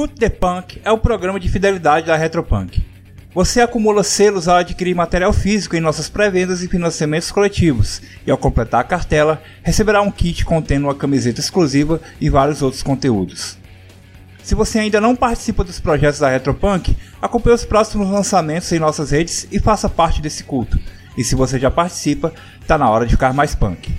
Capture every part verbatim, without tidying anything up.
Cut the Punk é o programa de fidelidade da RetroPunk. Você acumula selos ao adquirir material físico em nossas pré-vendas e financiamentos coletivos, e ao completar a cartela, receberá um kit contendo uma camiseta exclusiva e vários outros conteúdos. Se você ainda não participa dos projetos da RetroPunk, acompanhe os próximos lançamentos em nossas redes e faça parte desse culto. E se você já participa, tá na hora de ficar mais punk.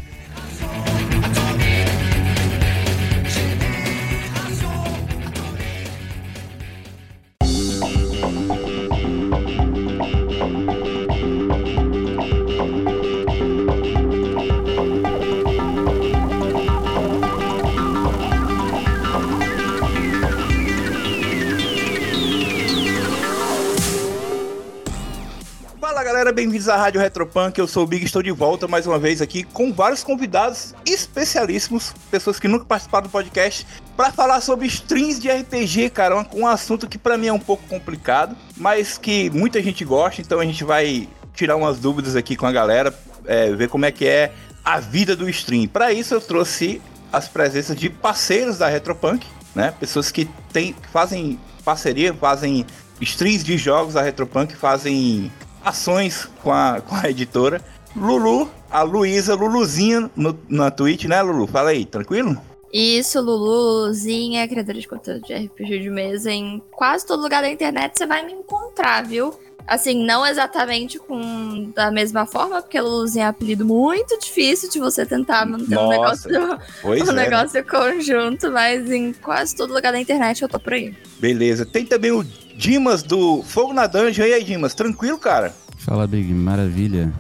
Bem-vindos à Rádio Retropunk, eu sou o Big e estou de volta mais uma vez aqui com vários convidados especialíssimos, pessoas que nunca participaram do podcast, para falar sobre streams de R P G, cara, um assunto que pra mim é um pouco complicado, mas que muita gente gosta, então a gente vai tirar umas dúvidas aqui com a galera, é, ver como é que é a vida do stream. Para isso eu trouxe as presenças de parceiros da Retropunk, né, pessoas que, tem, que fazem parceria, fazem streams de jogos da Retropunk, fazem... ações com a, com a editora. Lulu, a Luísa Luluzinha no, na Twitch, né, Lulu? Fala aí, tranquilo? Isso, Lulu Luluzinha, criadora de conteúdo de R P G de mesa. Em quase todo lugar da internet você vai me encontrar, viu? Assim, não exatamente com da mesma forma, porque a Luluzinha é um apelido muito difícil de você tentar manter Nossa, um negócio, pois um é, negócio né? conjunto, mas em quase todo lugar da internet eu tô por aí. Beleza. Tem também o Dimas do Fogo na Dungeon. E aí, Dimas, tranquilo, cara? Fala, Big. Maravilha.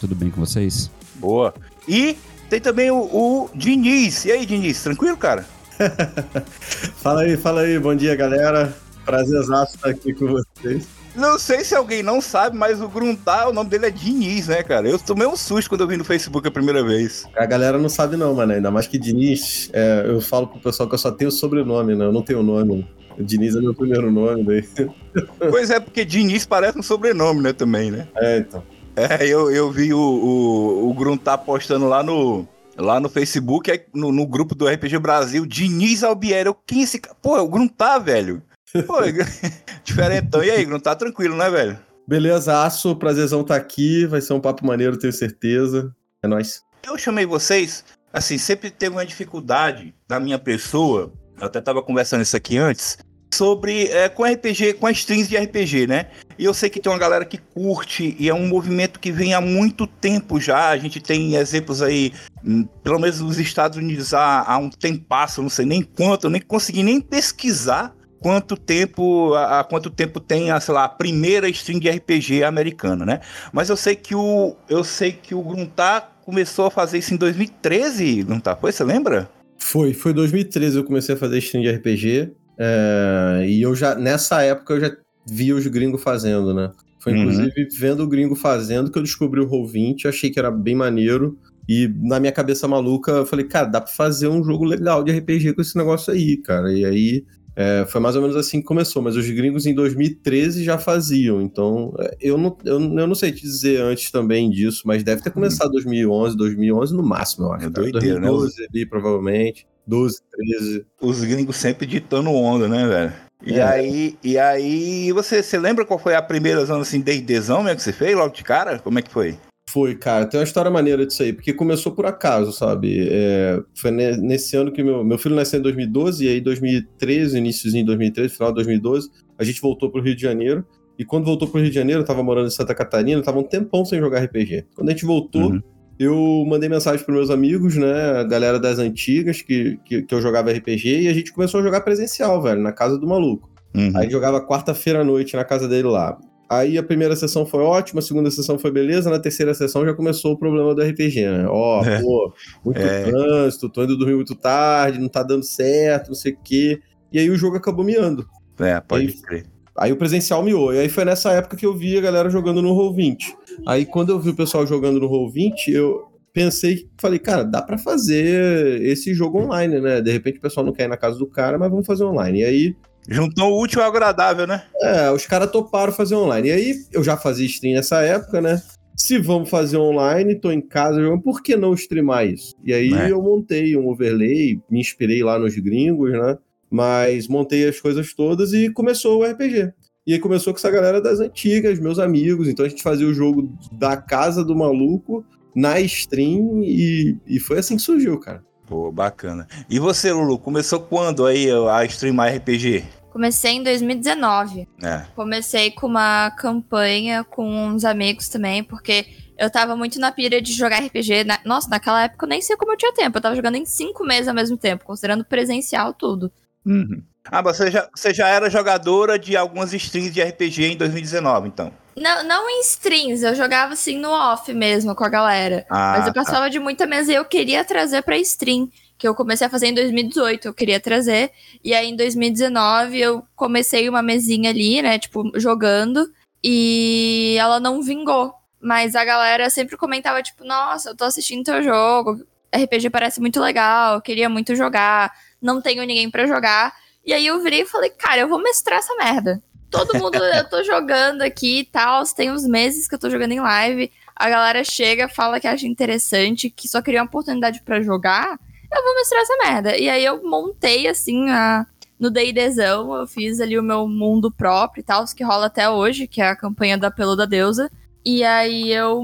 Tudo bem com vocês? Boa. E tem também o, o Diniz. E aí, Diniz, tranquilo, cara? Fala aí, fala aí. Bom dia, galera. Prazerzaço estar aqui com vocês. Não sei se alguém não sabe, mas o Gruntar, o nome dele é Diniz, né, cara? Eu tomei um susto quando eu vi no Facebook a primeira vez. A galera não sabe não, mano. Ainda mais que Diniz, é, eu falo pro pessoal que eu só tenho sobrenome, né? Eu não tenho nome. O Diniz é meu primeiro nome, daí. Pois é, porque Diniz parece um sobrenome, né, também, né? É, então. É, eu, eu vi o, o, o Gruntar postando lá no... Lá no Facebook, no, no grupo do R P G Brasil, Diniz Albieri. Eu, quem esse cara? Pô, é o Gruntar, velho. Pô, diferentão. E aí, Gruntar, tranquilo, né, velho? Beleza, aço, prazerzão tá aqui, vai ser um papo maneiro, tenho certeza. É nóis. Eu chamei vocês, assim, sempre teve uma dificuldade da minha pessoa, eu até tava conversando isso aqui antes, sobre é, com R P G, com as streams de R P G, né? E eu sei que tem uma galera que curte, e é um movimento que vem há muito tempo já, a gente tem exemplos aí, pelo menos nos Estados Unidos, há, há um tempasso, não sei nem quanto, eu nem consegui nem pesquisar, quanto tempo, há quanto tempo tem a, sei lá, a primeira stream de R P G americana, né? Mas eu sei que o eu sei que o Gruntar começou a fazer isso em dois mil e treze, Gruntar, foi? Você lembra? Foi, foi dois mil e treze eu comecei a fazer stream de R P G, é, e eu já, nessa época eu já vi os gringos fazendo, né? Foi inclusive uhum. vendo o gringo fazendo que eu descobri o Roll vinte, achei que era bem maneiro, e na minha cabeça maluca eu falei, cara, dá pra fazer um jogo legal de R P G com esse negócio aí, cara, e aí... É, foi mais ou menos assim que começou, mas os gringos em dois mil e treze já faziam, então eu não, eu, eu não sei te dizer antes também disso, mas deve ter começado dois mil e onze, dois mil e onze no máximo, eu acho. É doideira, né? doze ali, provavelmente, doze, treze. Os gringos sempre ditando onda, né, velho? E, é. aí, e aí, você, você lembra qual foi a primeira zona, assim, D e Dzão mesmo que você fez logo de cara? Como é que foi? Foi, cara, tem uma história maneira disso aí, porque começou por acaso, sabe, é, foi nesse ano que meu, meu filho nasceu em dois mil e doze, e aí dois mil e treze, iníciozinho de dois mil e treze, final de dois mil e doze, a gente voltou pro Rio de Janeiro, e quando voltou pro Rio de Janeiro, eu tava morando em Santa Catarina, tava um tempão sem jogar R P G. Quando a gente voltou, uhum. eu mandei mensagem pros meus amigos, né, a galera das antigas, que, que, que eu jogava R P G, e a gente começou a jogar presencial, velho, na casa do maluco. Uhum. Aí jogava quarta-feira à noite na casa dele lá. Aí a primeira sessão foi ótima, a segunda sessão foi beleza, na terceira sessão já começou o problema do R P G, né? Ó, oh, é. pô, muito é. trânsito, tô indo dormir muito tarde, não tá dando certo, não sei o quê. E aí o jogo acabou miando. É, pode aí, crer. Aí o presencial miou. E aí foi nessa época que eu vi a galera jogando no Roll vinte. Aí quando eu vi o pessoal jogando no Roll vinte, eu pensei, falei, cara, dá pra fazer esse jogo online, né? De repente o pessoal não quer ir na casa do cara, mas vamos fazer online. E aí... Juntou o útil ao agradável, né? É, os caras toparam fazer online. E aí, eu já fazia stream nessa época, né? Se vamos fazer online, tô em casa jogando, por que não streamar isso? E aí, é. eu montei um overlay, me inspirei lá nos gringos, né? Mas montei as coisas todas e começou o R P G. E aí começou com essa galera das antigas, meus amigos. Então a gente fazia o jogo da casa do maluco na stream e, e foi assim que surgiu, cara. Pô, bacana. E você, Lulu, começou quando aí a streamar R P G? Comecei em dois mil e dezenove. É. Comecei com uma campanha com uns amigos também, porque eu tava muito na pira de jogar R P G. Na... Nossa, naquela época eu nem sei como eu tinha tempo. Eu tava jogando em cinco meses ao mesmo tempo, considerando presencial tudo. Uhum. Ah, mas você já, você já era jogadora de algumas streams de R P G em dois mil e dezenove, então? Não, não em streams, eu jogava assim no off mesmo com a galera. Ah, mas eu passava tá. de muita mesa e eu queria trazer pra stream, que eu comecei a fazer em dois mil e dezoito, eu queria trazer. E aí em dois mil e dezenove eu comecei uma mesinha ali, né, tipo, jogando. E ela não vingou, mas a galera sempre comentava, tipo, nossa, eu tô assistindo teu jogo, R P G parece muito legal, eu queria muito jogar, não tenho ninguém pra jogar. E aí eu virei e falei, cara, eu vou mestrar essa merda. Todo mundo, eu tô jogando aqui e tal, tem uns meses que eu tô jogando em live, a galera chega, fala que acha interessante, que só queria uma oportunidade pra jogar, eu vou mestrar essa merda. E aí eu montei, assim, a, no D e Dzão, eu fiz ali o meu mundo próprio e tal, que rola até hoje, que é a campanha do Apelo da Deusa, e aí eu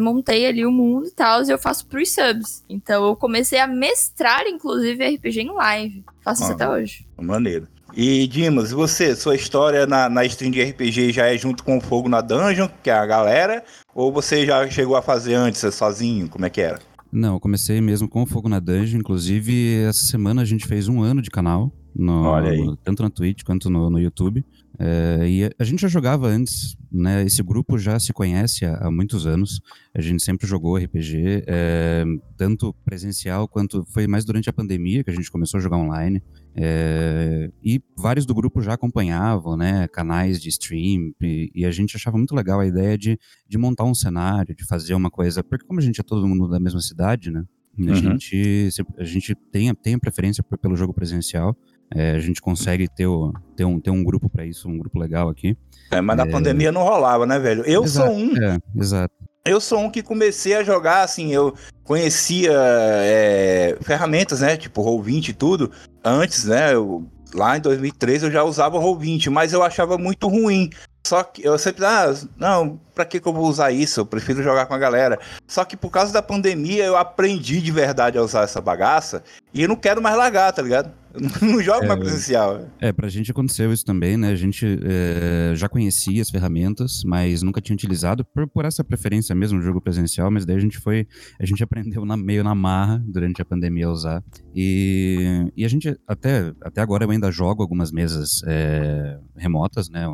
montei ali o mundo e tal, e eu faço pros subs. Então eu comecei a mestrar, inclusive, R P G em live. Faço ah, isso até hoje. Maneiro. E, Dimas, você, sua história na, na stream de R P G já é junto com o Fogo na Dungeon, que é a galera, ou você já chegou a fazer antes, sozinho, como é que era? Não, eu comecei mesmo com o Fogo na Dungeon, inclusive essa semana a gente fez um ano de canal, no, Olha aí. tanto na Twitch quanto no, no YouTube, é, e a, a gente já jogava antes, né, esse grupo já se conhece há, há muitos anos, a gente sempre jogou R P G, é, tanto presencial quanto foi mais durante a pandemia que a gente começou a jogar online. É, e vários do grupo já acompanhavam, né, canais de stream e, e a gente achava muito legal a ideia de, de montar um cenário, de fazer uma coisa, porque como a gente é todo mundo da mesma cidade, né, a uhum. gente, a gente tem a, tem a preferência por, pelo jogo presencial, é, a gente consegue ter, o, ter, um, ter um grupo pra isso, um grupo legal aqui. É, mas na é... pandemia não rolava, né, velho? Eu exato, sou um... É, exato. Eu sou um que comecei a jogar, assim, eu conhecia é, ferramentas, né, tipo Roll vinte e tudo, antes, né, eu, lá em dois mil e treze eu já usava Roll vinte, mas eu achava muito ruim, só que eu sempre, ah, não, pra que que eu vou usar isso, eu prefiro jogar com a galera, só que por causa da pandemia eu aprendi de verdade a usar essa bagaça, e eu não quero mais largar, tá ligado? Não joga é, mais presencial. É, pra gente aconteceu isso também, né? A gente é, já conhecia as ferramentas, mas nunca tinha utilizado por, por essa preferência mesmo do jogo presencial, mas daí a gente foi, a gente aprendeu na, meio na marra durante a pandemia a usar. E, e a gente, até, até agora eu ainda jogo algumas mesas é, remotas, né?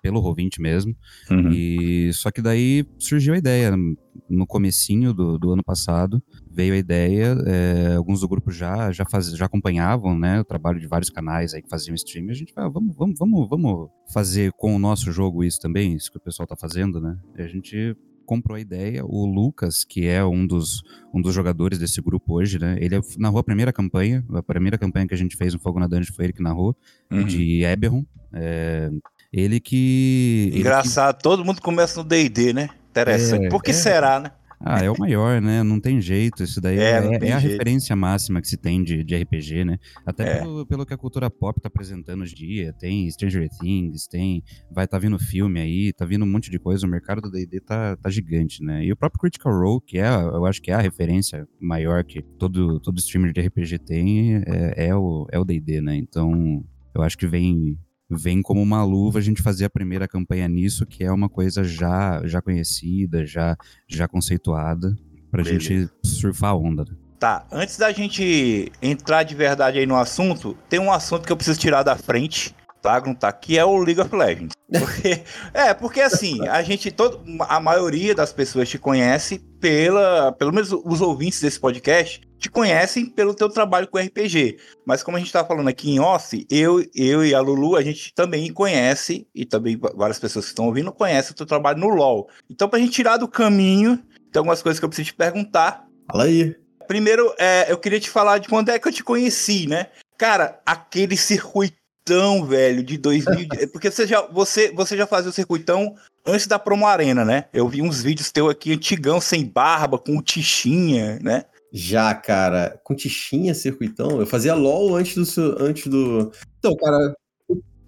Pelo Roll vinte mesmo. Uhum. E, só que daí surgiu a ideia, no comecinho do, do ano passado, veio a ideia, é, alguns do grupo já, já, faz, já acompanhavam, né, o trabalho de vários canais aí que faziam stream, a gente falou, ah, vamos, vamos, vamos, vamos fazer com o nosso jogo isso também, isso que o pessoal tá fazendo, né, e a gente comprou a ideia, o Lucas, que é um dos, um dos jogadores desse grupo hoje, né, ele narrou a primeira campanha, a primeira campanha que a gente fez no Fogo na Dungeon foi ele que narrou, uhum. de Eberron, é, ele que... Engraçado, ele que... todo mundo começa no D e D, né, interessante, é, por que é... será, né? Ah, é o maior, né? Não tem jeito. Isso daí é, é, é a jeito. referência máxima que se tem de, de R P G, né? Até é. pelo, pelo que a cultura pop tá apresentando hoje em dia. Tem Stranger Things, tem... Vai, tá vindo filme aí, tá vindo um monte de coisa. O mercado do D e D tá, tá gigante, né? E o próprio Critical Role, que é, eu acho que é a referência maior que todo, todo streamer de R P G tem, é, é o é o D e D, né? Então, eu acho que vem... Vem como uma luva a gente fazer a primeira campanha nisso, que é uma coisa já, já conhecida, já, já conceituada, pra Beleza. gente surfar a onda. Tá, antes da gente entrar de verdade aí no assunto, tem um assunto que eu preciso tirar da frente, tá, Gruntar, que é o League of Legends. Porque, é, porque assim, a gente, todo, a maioria das pessoas te conhece pela, pelo menos os ouvintes desse podcast, te conhecem pelo teu trabalho com R P G, mas como a gente tá falando aqui em off, eu, eu e a Lulu, a gente também conhece, e também várias pessoas que estão ouvindo conhecem o teu trabalho no LoL. Então, pra gente tirar do caminho, tem algumas coisas que eu preciso te perguntar. Fala aí. Primeiro, é, eu queria te falar de quando é que eu te conheci, né? Cara, aquele circuitão, velho, de dois mil... Porque você já, você, você já fazia o circuitão... Antes da Promo Arena, né? Eu vi uns vídeos teus aqui, antigão, sem barba, com o Tixinha, né? Já, cara, com Tixinha, Circuitão, eu fazia LOL antes do... Seu, antes do... Então, cara...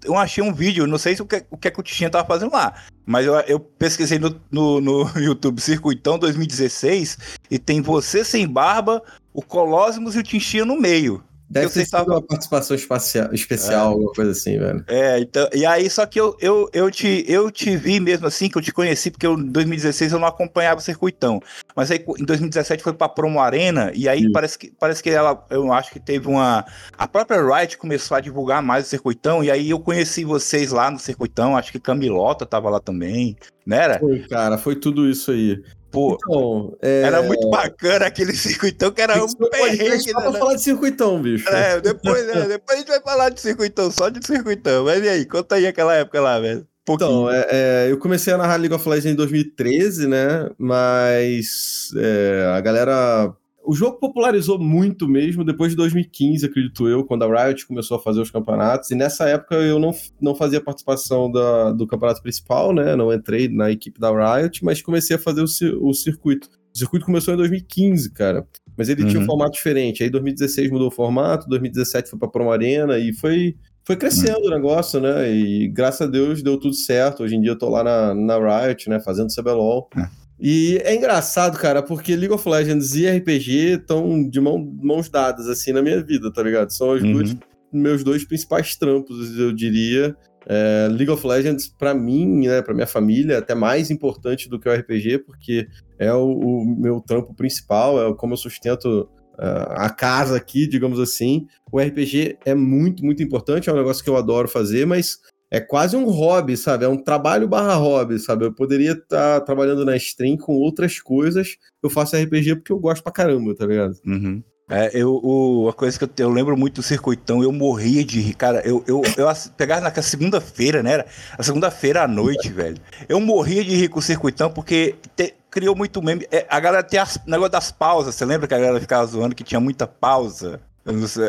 Eu achei um vídeo, não sei se o, que, o que é que o Tixinha tava fazendo lá, mas eu, eu pesquisei no, no, no YouTube Circuitão dois mil e dezesseis e tem você sem barba, o Colosmos e o Tixinha no meio. Deve ter sido tava... uma participação espacial, especial, é. Alguma coisa assim, velho. É, então, e aí só que eu, eu, eu, te, eu te vi mesmo assim, que eu te conheci, porque eu, em dois mil e dezesseis eu não acompanhava o Circuitão. Mas aí em dois mil e dezessete foi pra Promo Arena, e aí parece que, parece que ela, eu acho que teve uma... A própria Riot começou a divulgar mais o Circuitão, e aí eu conheci vocês lá no Circuitão, acho que Camilota tava lá também, não era? Foi, cara, foi tudo isso aí. Pô, então, é... era muito bacana aquele Circuitão, que era um perrengue, né? Pra falar de Circuitão, bicho. É, depois, né, depois a gente vai falar de Circuitão, só de Circuitão. Mas e aí, conta aí aquela época lá, velho. Um então, é, é, eu comecei a narrar League of Legends em dois mil e treze, né? Mas é, a galera... O jogo popularizou muito mesmo depois de dois mil e quinze, acredito eu, quando a Riot começou a fazer os campeonatos. E nessa época eu não, não fazia participação da, do campeonato principal, né? Não entrei na equipe da Riot, mas comecei a fazer o, o circuito. O circuito começou em dois mil e quinze, cara. Mas ele uhum. tinha um formato diferente. Aí dois mil e dezesseis mudou o formato, dois mil e dezessete foi pra Promo Arena e foi, foi crescendo uhum. o negócio, né? E graças a Deus deu tudo certo. Hoje em dia eu tô lá na, na Riot, né? Fazendo C B L O L. Uhum. E é engraçado, cara, porque League of Legends e R P G estão de mão, mãos dadas, assim, na minha vida, tá ligado? São os uhum. dois, meus dois principais trampos, eu diria. É, League of Legends, pra mim, né, pra minha família, é até mais importante do que o R P G, porque é o, o meu trampo principal, é como eu sustento uh, a casa aqui, digamos assim. O R P G é muito, muito importante, é um negócio que eu adoro fazer, mas... É quase um hobby, sabe? É um trabalho barra hobby, sabe? Eu poderia estar tá trabalhando na stream com outras coisas. Eu faço R P G porque eu gosto pra caramba, tá ligado? Uhum. É, eu, o, a coisa que eu, eu lembro muito do Circuitão, eu morria de rir, cara, eu, eu, eu pegava naquela segunda-feira, né, era a segunda-feira à noite, velho, eu morria de rir com o Circuitão, porque te, criou muito meme, é, a galera tem o negócio das pausas, você lembra que a galera ficava zoando que tinha muita pausa?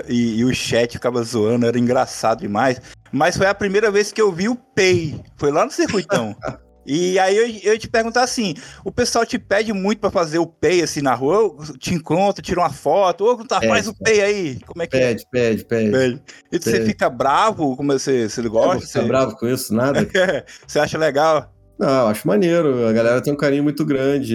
E, e o chat ficava zoando, era engraçado demais. Mas foi a primeira vez que eu vi o P E I, foi lá no Circuitão. E aí eu, eu te perguntar assim, o pessoal te pede muito pra fazer o P E I assim na rua? Eu te encontra, tira uma foto, ô, tá, faz o P E I aí, como é que pede, é? Pede, pede, pede. E pede. Você fica bravo, como você, você gosta? Eu vou ficar você... bravo com isso, nada. Você acha legal? Não, eu acho maneiro, a galera tem um carinho muito grande,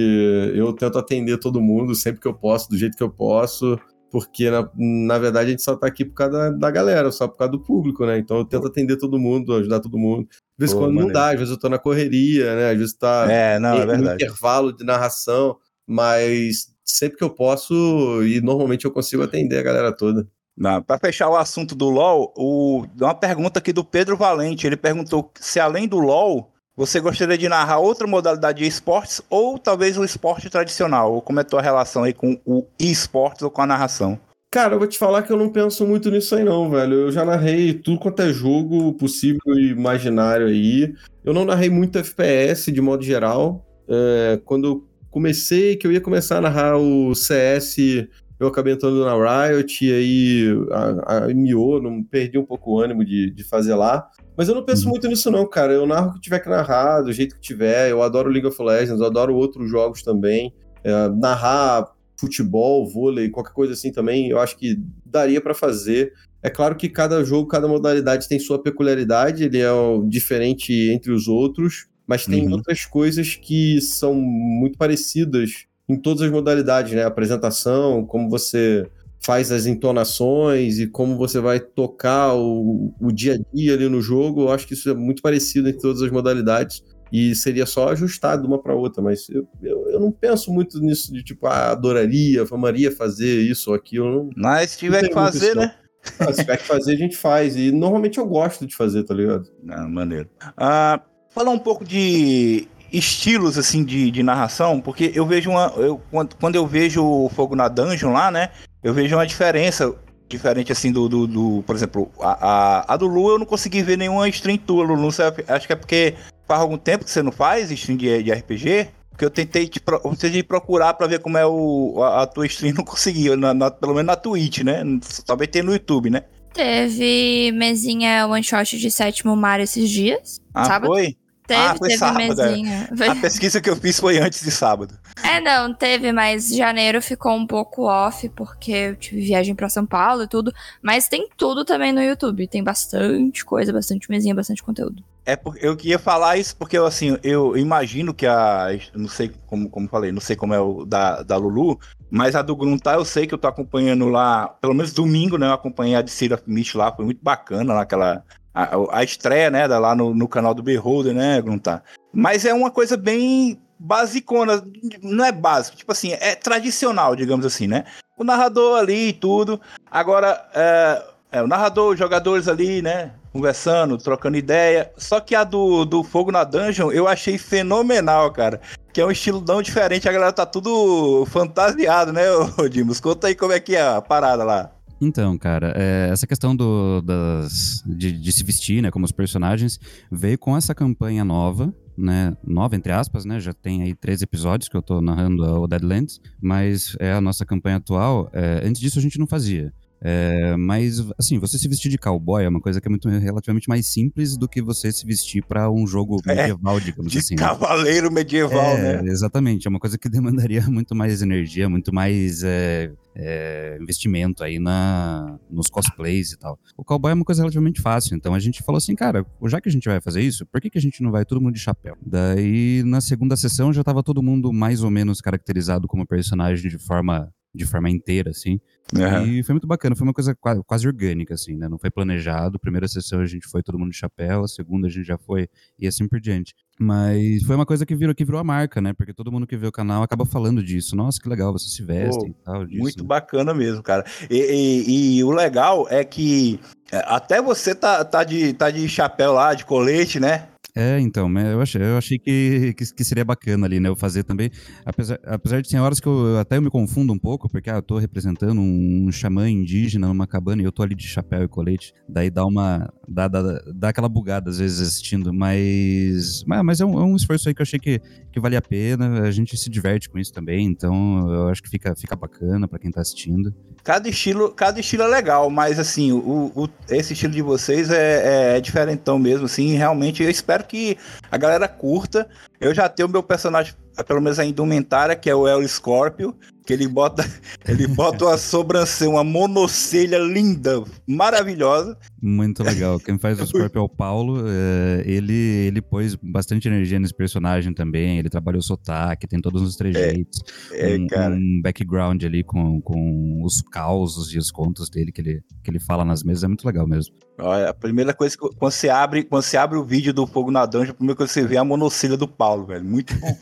eu tento atender todo mundo sempre que eu posso, do jeito que eu posso... Porque, na, na verdade, a gente só tá aqui por causa da, da galera, só por causa do público, né? Então eu tento atender todo mundo, ajudar todo mundo. De vez em quando não dá, às vezes eu tô na correria, né? Às vezes tá é, não, em, é verdade. No intervalo de narração, mas sempre que eu posso, e normalmente eu consigo atender a galera toda. Não, pra fechar o assunto do LOL, o, uma pergunta aqui do Pedro Valente, ele perguntou se além do LOL, você gostaria de narrar outra modalidade de esportes ou talvez o esporte tradicional? Ou como é a tua relação aí com o esportes ou com a narração? Cara, eu vou te falar que eu não penso muito nisso aí não, velho. Eu já narrei tudo quanto é jogo possível e imaginário aí. Eu não narrei muito F P S de modo geral. É, quando eu comecei, que eu ia começar a narrar o C S, eu acabei entrando na Riot e aí a, a M O, não perdi um pouco o ânimo de, de fazer lá. Mas eu não penso muito nisso não, cara, eu narro o que tiver que narrar, do jeito que tiver, eu adoro League of Legends, eu adoro outros jogos também, é, narrar futebol, vôlei, qualquer coisa assim também, eu acho que daria pra fazer. É claro que cada jogo, cada modalidade tem sua peculiaridade, ele é diferente entre os outros, mas tem uhum. outras coisas que são muito parecidas em todas as modalidades, né, a apresentação, como você... faz as entonações e como você vai tocar o, o dia a dia ali no jogo, eu acho que isso é muito parecido em todas as modalidades e seria só ajustar de uma para outra, mas eu, eu, eu não penso muito nisso de tipo, ah, adoraria, amaria fazer isso ou aquilo. Mas se tiver que fazer, isso, né? Ah, se tiver que fazer, a gente faz e normalmente eu gosto de fazer, tá ligado? Ah, maneiro. Ah, falar um pouco de... estilos, assim, de, de narração, porque eu vejo uma... Eu, quando, quando eu vejo o Fogo na Dungeon lá, né, eu vejo uma diferença diferente, assim, do... do, do por exemplo, a, a, a do Lu eu não consegui ver nenhuma stream tua, Lu, não sei, acho que é porque faz algum tempo que você não faz stream de, de R P G, porque eu tentei te, eu tentei procurar pra ver como é o, a, a tua stream, não consegui, na, na, pelo menos na Twitch, né, talvez tenha no YouTube, né? Teve mesinha one shot de sétimo mar esses dias, ah, sábado. Foi? Teve, ah, foi teve sábado. Mesinha. Foi... A pesquisa que eu fiz foi antes de sábado. É, não, teve, mas janeiro ficou um pouco off, porque eu tive viagem pra São Paulo e tudo. Mas tem tudo também no YouTube. Tem bastante coisa, bastante mesinha, bastante conteúdo. É, eu queria falar isso porque, assim, eu imagino que a... Não sei como, como falei, não sei como é o da, da Lulu, mas a do Gruntar eu sei que eu tô acompanhando lá, pelo menos domingo, né? Eu acompanhei a de City of Mist lá, foi muito bacana lá, aquela... A, a estreia, né, lá no, no canal do Beholder, né, Gruntar? Mas é uma coisa bem basicona, não é básico, tipo assim, é tradicional, digamos assim, né? O narrador ali e tudo, agora, é, é, o narrador, os jogadores ali, né, conversando, trocando ideia, só que a do, do Fogo na Dungeon eu achei fenomenal, cara, que é um estilo tão diferente, a galera tá tudo fantasiado, né, ô Dimas? Conta aí como é que é a parada lá. Então, cara, é, essa questão do, das, de, de se vestir, né, como os personagens, veio com essa campanha nova, né, nova entre aspas, né, já tem aí três episódios que eu tô narrando o Deadlands, mas é a nossa campanha atual, é, antes disso a gente não fazia. É, mas, assim, você se vestir de cowboy é uma coisa que é muito, relativamente mais simples do que você se vestir pra um jogo medieval, é, digamos de assim. De cavaleiro, né? Medieval, é, né? Exatamente, é uma coisa que demandaria muito mais energia, muito mais é, é, investimento aí na, nos cosplays e tal. O cowboy é uma coisa relativamente fácil, então a gente falou assim, cara, já que a gente vai fazer isso, por que, que a gente não vai todo mundo de chapéu? Daí, na segunda sessão, já tava todo mundo mais ou menos caracterizado como personagem de forma... de forma inteira, assim, uhum. E foi muito bacana, foi uma coisa quase, quase orgânica, assim, né, não foi planejado, primeira sessão a gente foi todo mundo de chapéu, a segunda a gente já foi, e assim por diante, mas foi uma coisa que virou, que virou a marca, né, porque todo mundo que vê o canal acaba falando disso, nossa, que legal, vocês se vestem, oh, e tal, disso, muito, né? Bacana mesmo, cara, e, e, e o legal é que até você tá, tá, de, tá de chapéu lá, de colete, né. É, então, eu achei, eu achei que, que, que seria bacana ali, né, eu fazer também, apesar, apesar de ter horas que eu até eu me confundo um pouco, porque ah, eu tô representando um, um xamã indígena numa cabana e eu tô ali de chapéu e colete, daí dá uma, dá, dá, dá aquela bugada às vezes assistindo, mas, mas, mas é, um, é um esforço aí que eu achei que, que vale a pena, a gente se diverte com isso também, então eu acho que fica, fica bacana pra quem tá assistindo. Cada estilo, cada estilo é legal, mas assim, o, o, esse estilo de vocês é, é, é diferentão mesmo, assim, realmente eu espero que a galera curta. Eu já tenho o meu personagem, pelo menos a indumentária, que é o El Scorpio, que ele bota, ele bota uma sobrancelha, uma monocelha linda, maravilhosa. Muito legal. Quem faz o Scorpio é o Paulo. É, ele, ele pôs bastante energia nesse personagem também. Ele trabalhou o sotaque, tem todos os trejeitos. É, é, um, cara. Um background ali com, com os causos e os contos dele que ele, que ele fala nas mesas. É muito legal mesmo. Olha, a primeira coisa que quando você abre, quando você abre o vídeo do Fogo na Dungeon, a primeira coisa que você vê é a monocelha do Paulo, velho. Muito bom.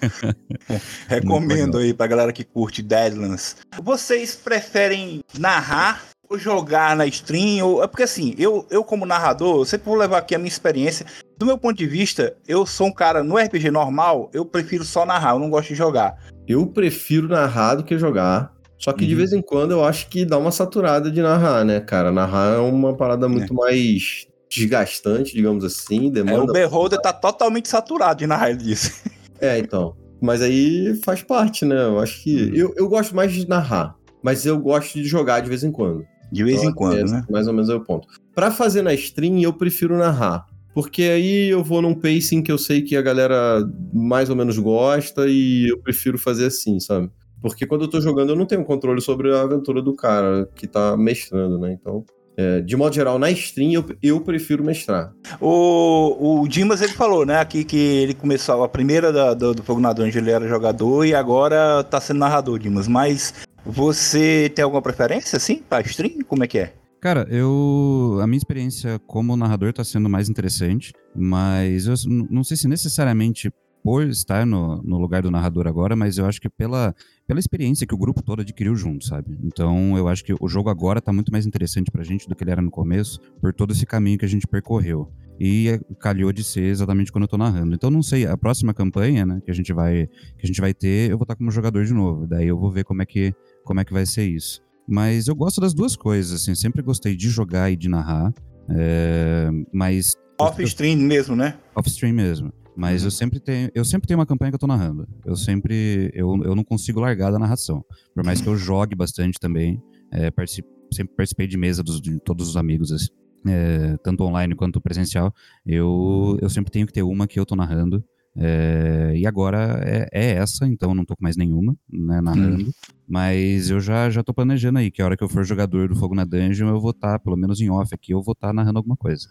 Recomendo aí pra galera que curte Deadlands. Vocês preferem narrar ou jogar na stream? Ou... É porque assim, eu, eu como narrador, eu sempre vou levar aqui a minha experiência. Do meu ponto de vista, eu sou um cara, no R P G normal, eu prefiro só narrar, eu não gosto de jogar. Eu prefiro narrar do que jogar. Só que uhum. de vez em quando eu acho que dá uma saturada de narrar, né, cara? Narrar é uma parada muito é. mais desgastante, digamos assim. Demanda. É, o Beholder tá totalmente saturado de narrar disso. É, então. Mas aí faz parte, né? Eu acho que... Uhum. Eu, eu gosto mais de narrar, mas eu gosto de jogar de vez em quando. De vez então, em quando, é, né? Mais ou menos é o ponto. Pra fazer na stream, eu prefiro narrar. Porque aí eu vou num pacing que eu sei que a galera mais ou menos gosta e eu prefiro fazer assim, sabe? Porque quando eu tô jogando, eu não tenho controle sobre a aventura do cara que tá mestrando, né? Então, é, de modo geral, na stream, eu, eu prefiro mestrar. O, o Dimas, ele falou, né, aqui que ele começou a primeira da, do, do Fogo na Dungeon, ele era jogador e agora tá sendo narrador, Dimas. Mas você tem alguma preferência, assim, pra stream? Como é que é? Cara, eu... A minha experiência como narrador tá sendo mais interessante, mas eu não sei se necessariamente... por estar no, no lugar do narrador agora, mas eu acho que pela, pela experiência que o grupo todo adquiriu junto, sabe? Então, eu acho que o jogo agora tá muito mais interessante pra gente do que ele era no começo, por todo esse caminho que a gente percorreu. E calhou de ser exatamente quando eu tô narrando. Então, não sei, a próxima campanha, né, que a gente vai, que a gente vai ter, eu vou estar como jogador de novo. Daí eu vou ver como é que, como é que vai ser isso. Mas eu gosto das duas coisas, assim, sempre gostei de jogar e de narrar, é, mas... Off-stream mesmo, né? Off-stream mesmo. Mas uhum. eu sempre tenho eu sempre tenho uma campanha que eu tô narrando. Eu sempre... Eu, eu não consigo largar da narração. Por mais que eu jogue bastante também. É, participe, sempre participei de mesa dos, de todos os amigos. Assim. é, tanto online quanto presencial, eu, eu sempre tenho que ter uma que eu tô narrando. É, e agora é, é essa, então não tô com mais nenhuma, né, narrando. Hum. Mas eu já, já tô planejando aí que a hora que eu for jogador do Fogo na Dungeon eu vou estar, tá, pelo menos em off aqui, eu vou estar tá narrando alguma coisa.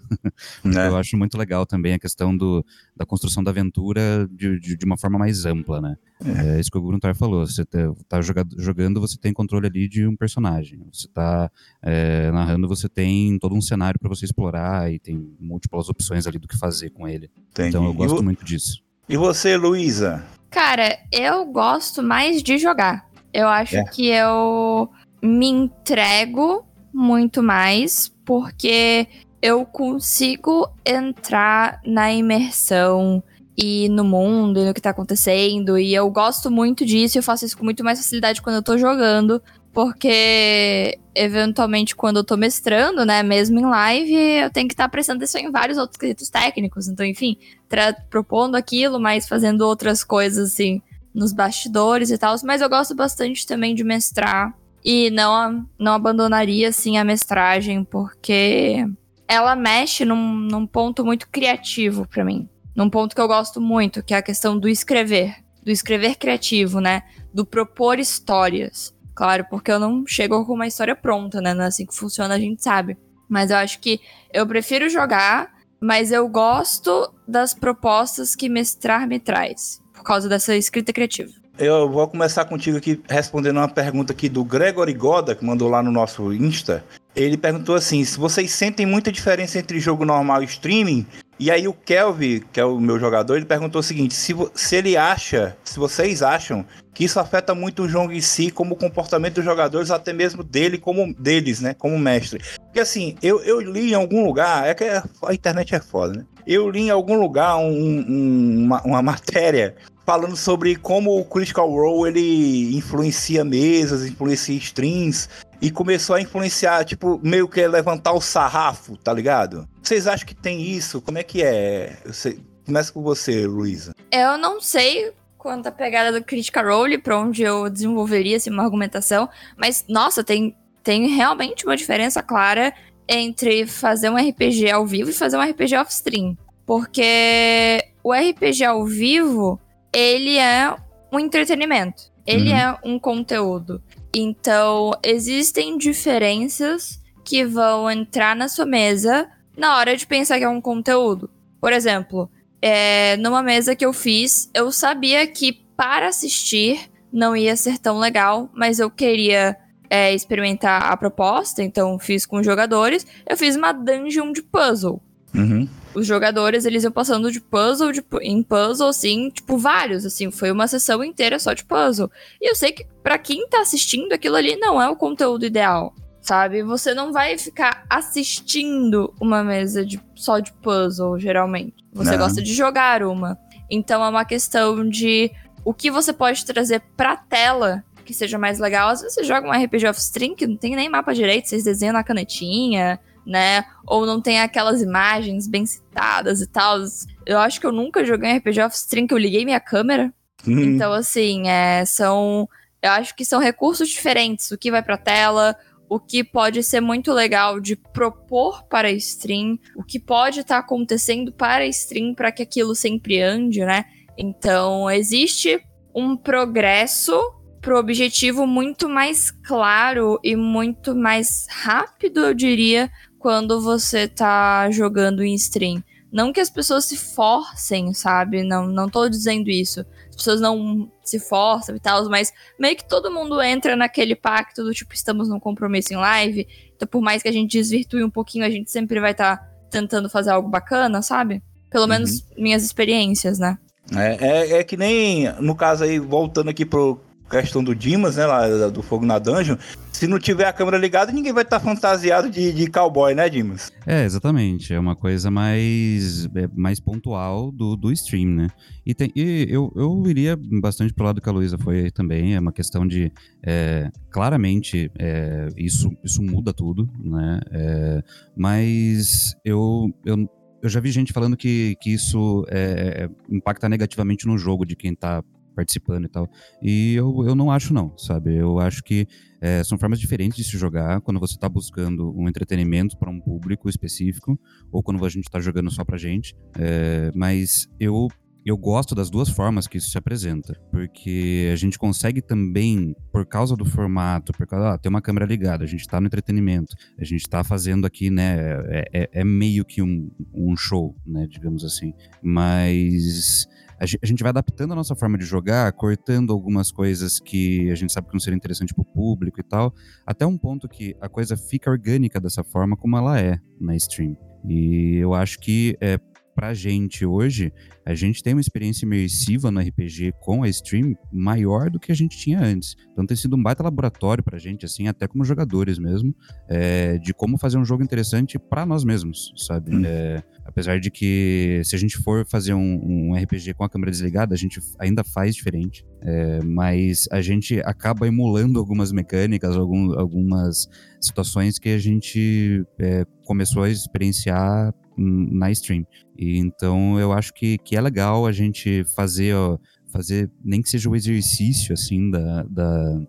É. Eu acho muito legal também a questão do, da construção da aventura de, de, de uma forma mais ampla, né? É, é isso que o Gruntar falou, você tá jogando, você tem controle ali de um personagem, você tá é, narrando, você tem todo um cenário pra você explorar e tem múltiplas opções ali do que fazer com ele. Entendi. Então eu gosto eu... muito disso. E você, Luísa? Cara, eu gosto mais de jogar. Eu acho é. que eu me entrego muito mais, porque eu consigo entrar na imersão e no mundo, e no que tá acontecendo, e eu gosto muito disso, eu faço isso com muito mais facilidade quando eu tô jogando, porque eventualmente quando eu tô mestrando, né, mesmo em live, eu tenho que estar tá prestando atenção em vários outros quesitos técnicos, então enfim, tra- propondo aquilo, mas fazendo outras coisas assim, nos bastidores e tal, mas eu gosto bastante também de mestrar, e não, não abandonaria assim a mestragem, porque ela mexe num, num ponto muito criativo pra mim, num ponto que eu gosto muito, que é a questão do escrever, do escrever criativo, né, do propor histórias. Claro, porque eu não chego com uma história pronta, né? Não é assim que funciona, a gente sabe. Mas eu acho que eu prefiro jogar, mas eu gosto das propostas que mestrar me traz, por causa dessa escrita criativa. Eu vou começar contigo aqui, respondendo uma pergunta aqui do Gregory Goda, que mandou lá no nosso Insta. Ele perguntou assim, se vocês sentem muita diferença entre jogo normal e streaming... E aí o Kelvin, que é o meu jogador, ele perguntou o seguinte, se, vo- se ele acha, se vocês acham que isso afeta muito o jogo em si, como o comportamento dos jogadores, até mesmo dele como, deles, né, como mestre. Porque assim, eu, eu li em algum lugar, é que a internet é foda, né? Eu li em algum lugar um, um, uma, uma matéria falando sobre como o Critical Role, ele influencia mesas, influencia streams... E começou a influenciar, tipo, meio que levantar o sarrafo, tá ligado? Vocês acham que tem isso? Como é que é? Eu sei... Começa com você, Luísa. Eu não sei quanto à pegada do Critical Role, pra onde eu desenvolveria assim, uma argumentação. Mas, nossa, tem, tem realmente uma diferença clara entre fazer um R P G ao vivo e fazer um R P G off-stream. Porque o R P G ao vivo, ele é um entretenimento. Ele uhum. é um conteúdo. Então, existem diferenças que vão entrar na sua mesa na hora de pensar que é um conteúdo. Por exemplo, é, numa mesa que eu fiz, eu sabia que para assistir não ia ser tão legal, mas eu queria é, experimentar a proposta, então fiz com os jogadores. Eu fiz uma dungeon de puzzle. Uhum. Os jogadores, eles iam passando de puzzle de, em puzzle, assim, tipo, vários, assim. Foi uma sessão inteira só de puzzle. E eu sei que pra quem tá assistindo, aquilo ali não é o conteúdo ideal, sabe? Você não vai ficar assistindo uma mesa de, só de puzzle, geralmente. Você não. gosta de jogar uma. Então é uma questão de o que você pode trazer pra tela que seja mais legal. Às vezes você joga um R P G off-stream que não tem nem mapa direito, vocês desenham na canetinha... né, ou não tem aquelas imagens bem citadas e tal. Eu acho que eu nunca joguei um R P G off-stream que eu liguei minha câmera. Uhum. Então, assim, é, são... Eu acho que são recursos diferentes. O que vai pra tela, o que pode ser muito legal de propor para stream, o que pode estar tá acontecendo para stream para que aquilo sempre ande, né? Então, existe um progresso pro objetivo muito mais claro e muito mais rápido, eu diria... quando você tá jogando em stream. Não que as pessoas se forcem, sabe? Não, não tô dizendo isso. As pessoas não se forçam e tal, mas meio que todo mundo entra naquele pacto do tipo, estamos num compromisso em live, então por mais que a gente desvirtue um pouquinho, a gente sempre vai estar tá tentando fazer algo bacana, sabe? Pelo uhum. menos minhas experiências, né? É, é, é que nem, no caso aí, voltando aqui pro... questão do Dimas, né, lá do Fogo na Dungeon, se não tiver a câmera ligada, ninguém vai estar tá fantasiado de, de cowboy, né, Dimas? É, exatamente. É uma coisa mais, é, mais pontual do, do stream, né? E, tem, e eu, eu iria bastante pro lado que a Luísa foi aí também. É uma questão de... É, claramente, é, isso, isso muda tudo, né? É, mas eu... eu Eu já vi gente falando que, que isso é, impacta negativamente no jogo de quem tá participando e tal. E eu, eu não acho não, sabe? Eu acho que é, são formas diferentes de se jogar quando você tá buscando um entretenimento para um público específico ou quando a gente tá jogando só pra gente. É, mas eu, eu gosto das duas formas que isso se apresenta, porque a gente consegue também, por causa do formato, por causa, ah, tem uma câmera ligada, a gente tá no entretenimento, a gente tá fazendo aqui, né, é, é, é meio que um, um show, né, digamos assim. Mas a gente vai adaptando a nossa forma de jogar, cortando algumas coisas que a gente sabe que não seria interessante pro público e tal, até um ponto que a coisa fica orgânica dessa forma como ela é na stream. E eu acho que é, pra gente hoje, a gente tem uma experiência imersiva no R P G com a stream maior do que a gente tinha antes. Então tem sido um baita laboratório pra gente, assim, até como jogadores mesmo, é, de como fazer um jogo interessante pra nós mesmos, sabe? Hum. É, apesar de que se a gente for fazer um, um R P G com a câmera desligada, a gente ainda faz diferente, é, mas a gente acaba emulando algumas mecânicas, algum, algumas situações que a gente é, começou a experienciar na stream. E então eu acho que, que é legal a gente fazer, ó, fazer nem que seja o exercício assim da, da,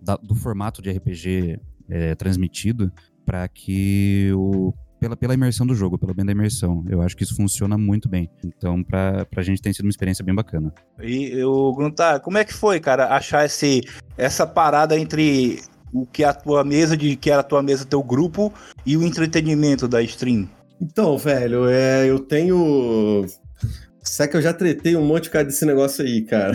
da, do formato de R P G é, transmitido para que o Pela, pela imersão do jogo, pelo bem da imersão. Eu acho que isso funciona muito bem. Então, pra, pra gente tem sido uma experiência bem bacana. E o Gruntar, como é que foi, cara, achar esse, essa parada entre o que é a tua mesa, de que era a tua mesa, teu grupo, e o entretenimento da stream? Então, velho, é, eu tenho... Será que eu já tretei um monte de cara desse negócio aí, cara?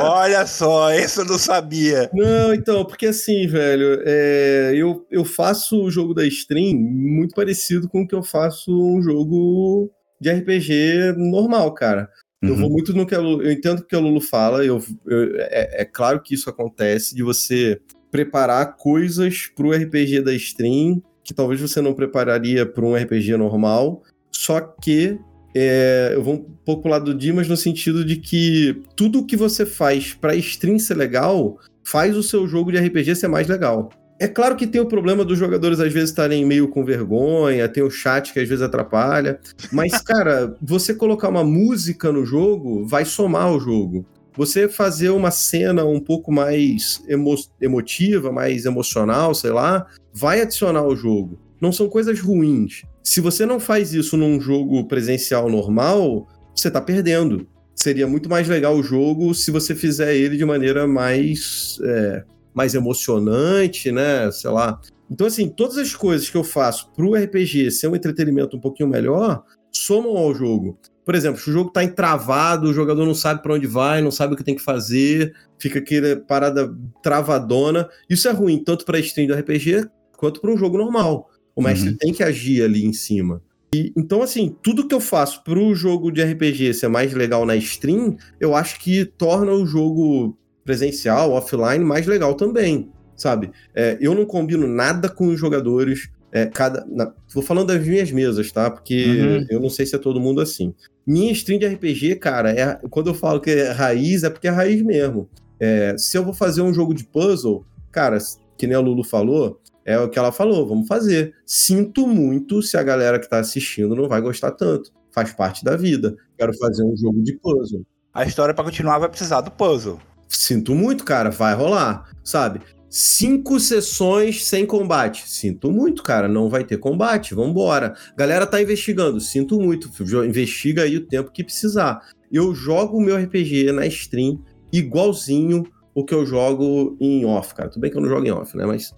Olha só, esse eu não sabia. Não, então, porque assim, velho, é, eu, eu faço o jogo da stream muito parecido com o que eu faço um jogo de R P G normal, cara. Uhum. Eu vou muito no que a Lulu, eu entendo o que a Lulu fala, eu, eu, é, é claro que isso acontece, de você preparar coisas pro R P G da stream, que talvez você não prepararia para um R P G normal, só que... É, eu vou um pouco pro lado do Dimas no sentido de que tudo que você faz pra stream ser legal faz o seu jogo de R P G ser mais legal. É claro que tem o problema dos jogadores às vezes estarem meio com vergonha, tem o chat que às vezes atrapalha, mas cara, você colocar uma música no jogo vai somar ao jogo. Você fazer uma cena um pouco mais emo- emotiva, mais emocional, sei lá, vai adicionar ao jogo. Não são coisas ruins. Se você não faz isso num jogo presencial normal, você tá perdendo. Seria muito mais legal o jogo se você fizer ele de maneira mais, é, mais emocionante, né? Sei lá. Então, assim, todas as coisas que eu faço pro R P G ser um entretenimento um pouquinho melhor, somam ao jogo. Por exemplo, se o jogo tá entravado, o jogador não sabe pra onde vai, não sabe o que tem que fazer, fica aquela parada travadona. Isso é ruim, tanto pra stream do R P G, quanto pra um jogo normal. O mestre uhum. tem que agir ali em cima. E, então, assim, tudo que eu faço pro jogo de R P G ser mais legal na stream, eu acho que torna o jogo presencial, offline, mais legal também, sabe? É, eu não combino nada com os jogadores. É, cada, na, vou falando das minhas mesas, tá? Porque uhum. eu não sei se é todo mundo assim. Minha stream de R P G, cara, é, quando eu falo que é raiz, é porque é raiz mesmo. É, se eu vou fazer um jogo de puzzle, cara, que nem a Lulu falou... É o que ela falou, vamos fazer. Sinto muito se a galera que tá assistindo não vai gostar tanto. Faz parte da vida. Quero fazer um jogo de puzzle. A história pra continuar vai precisar do puzzle. Sinto muito, cara, vai rolar, sabe? Cinco sessões sem combate. Sinto muito, cara, não vai ter combate, vambora. Galera tá investigando, sinto muito. Investiga aí o tempo que precisar. Eu jogo o meu R P G na stream igualzinho o que eu jogo em off, cara. Tudo bem que eu não jogo em off, né? Mas...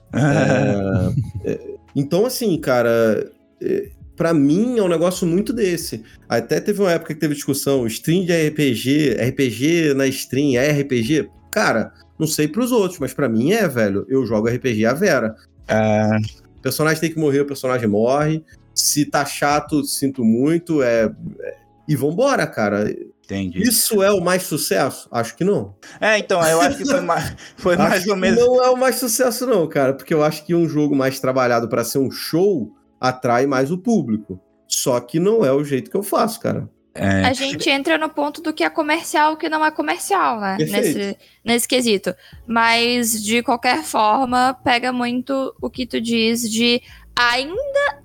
é... É... Então, assim, cara... É... Pra mim, é um negócio muito desse. Até teve uma época que teve discussão, stream de R P G, R P G na stream, é R P G? Cara, não sei pros outros, mas pra mim é, velho. Eu jogo R P G à vera. É... O personagem tem que morrer, o personagem morre. Se tá chato, sinto muito. É... E vambora, cara. Entendi. Isso é o mais sucesso? Acho que não. É, então, eu acho que foi mais, foi mais ou menos... Não é o mais sucesso não, cara, porque eu acho que um jogo mais trabalhado pra ser um show atrai mais o público. Só que não é o jeito que eu faço, cara. É. A gente entra no ponto do que é comercial e o que não é comercial, né? Nesse, nesse quesito. Mas, de qualquer forma, pega muito o que tu diz de ainda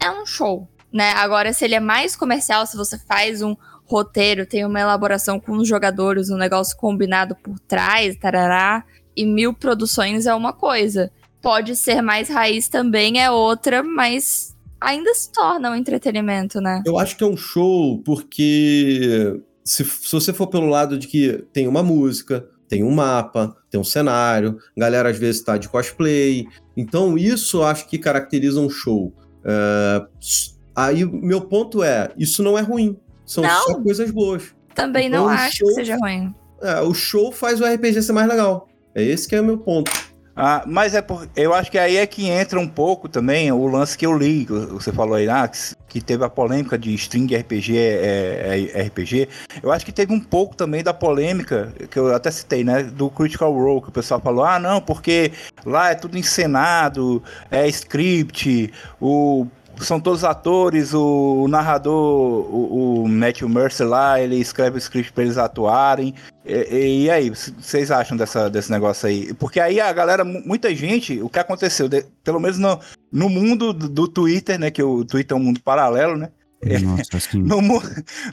é um show, né? Agora, se ele é mais comercial, se você faz um roteiro, tem uma elaboração com os jogadores, um negócio combinado por trás, tarará, e mil produções é uma coisa. Pode ser mais raiz também é outra, mas ainda se torna um entretenimento, né? Eu acho que é um show porque se, se você for pelo lado de que tem uma música, tem um mapa, tem um cenário, a galera às vezes tá de cosplay, então isso acho que caracteriza um show. É... Aí meu ponto é, isso não é ruim, são não. só coisas boas. Também então, não acho show... que seja ruim. É, o show faz o R P G ser mais legal, é esse que é o meu ponto. Ah, mas é por, eu acho que aí é que entra um pouco também o lance que eu li, que você falou aí, Nax, que teve a polêmica de string R P G, é, é, R P G. Eu acho que teve um pouco também da polêmica, que eu até citei, né, do Critical Role, que o pessoal falou, ah, não, porque lá é tudo encenado, é script, o... São todos atores, o narrador, o, o Matthew Mercer lá, ele escreve o script pra eles atuarem. E, e aí, vocês acham dessa, desse negócio aí? Porque aí a galera, muita gente, o que aconteceu, de, pelo menos no, no mundo do, do Twitter, né, que o Twitter é um mundo paralelo, né? Nossa, assim... no,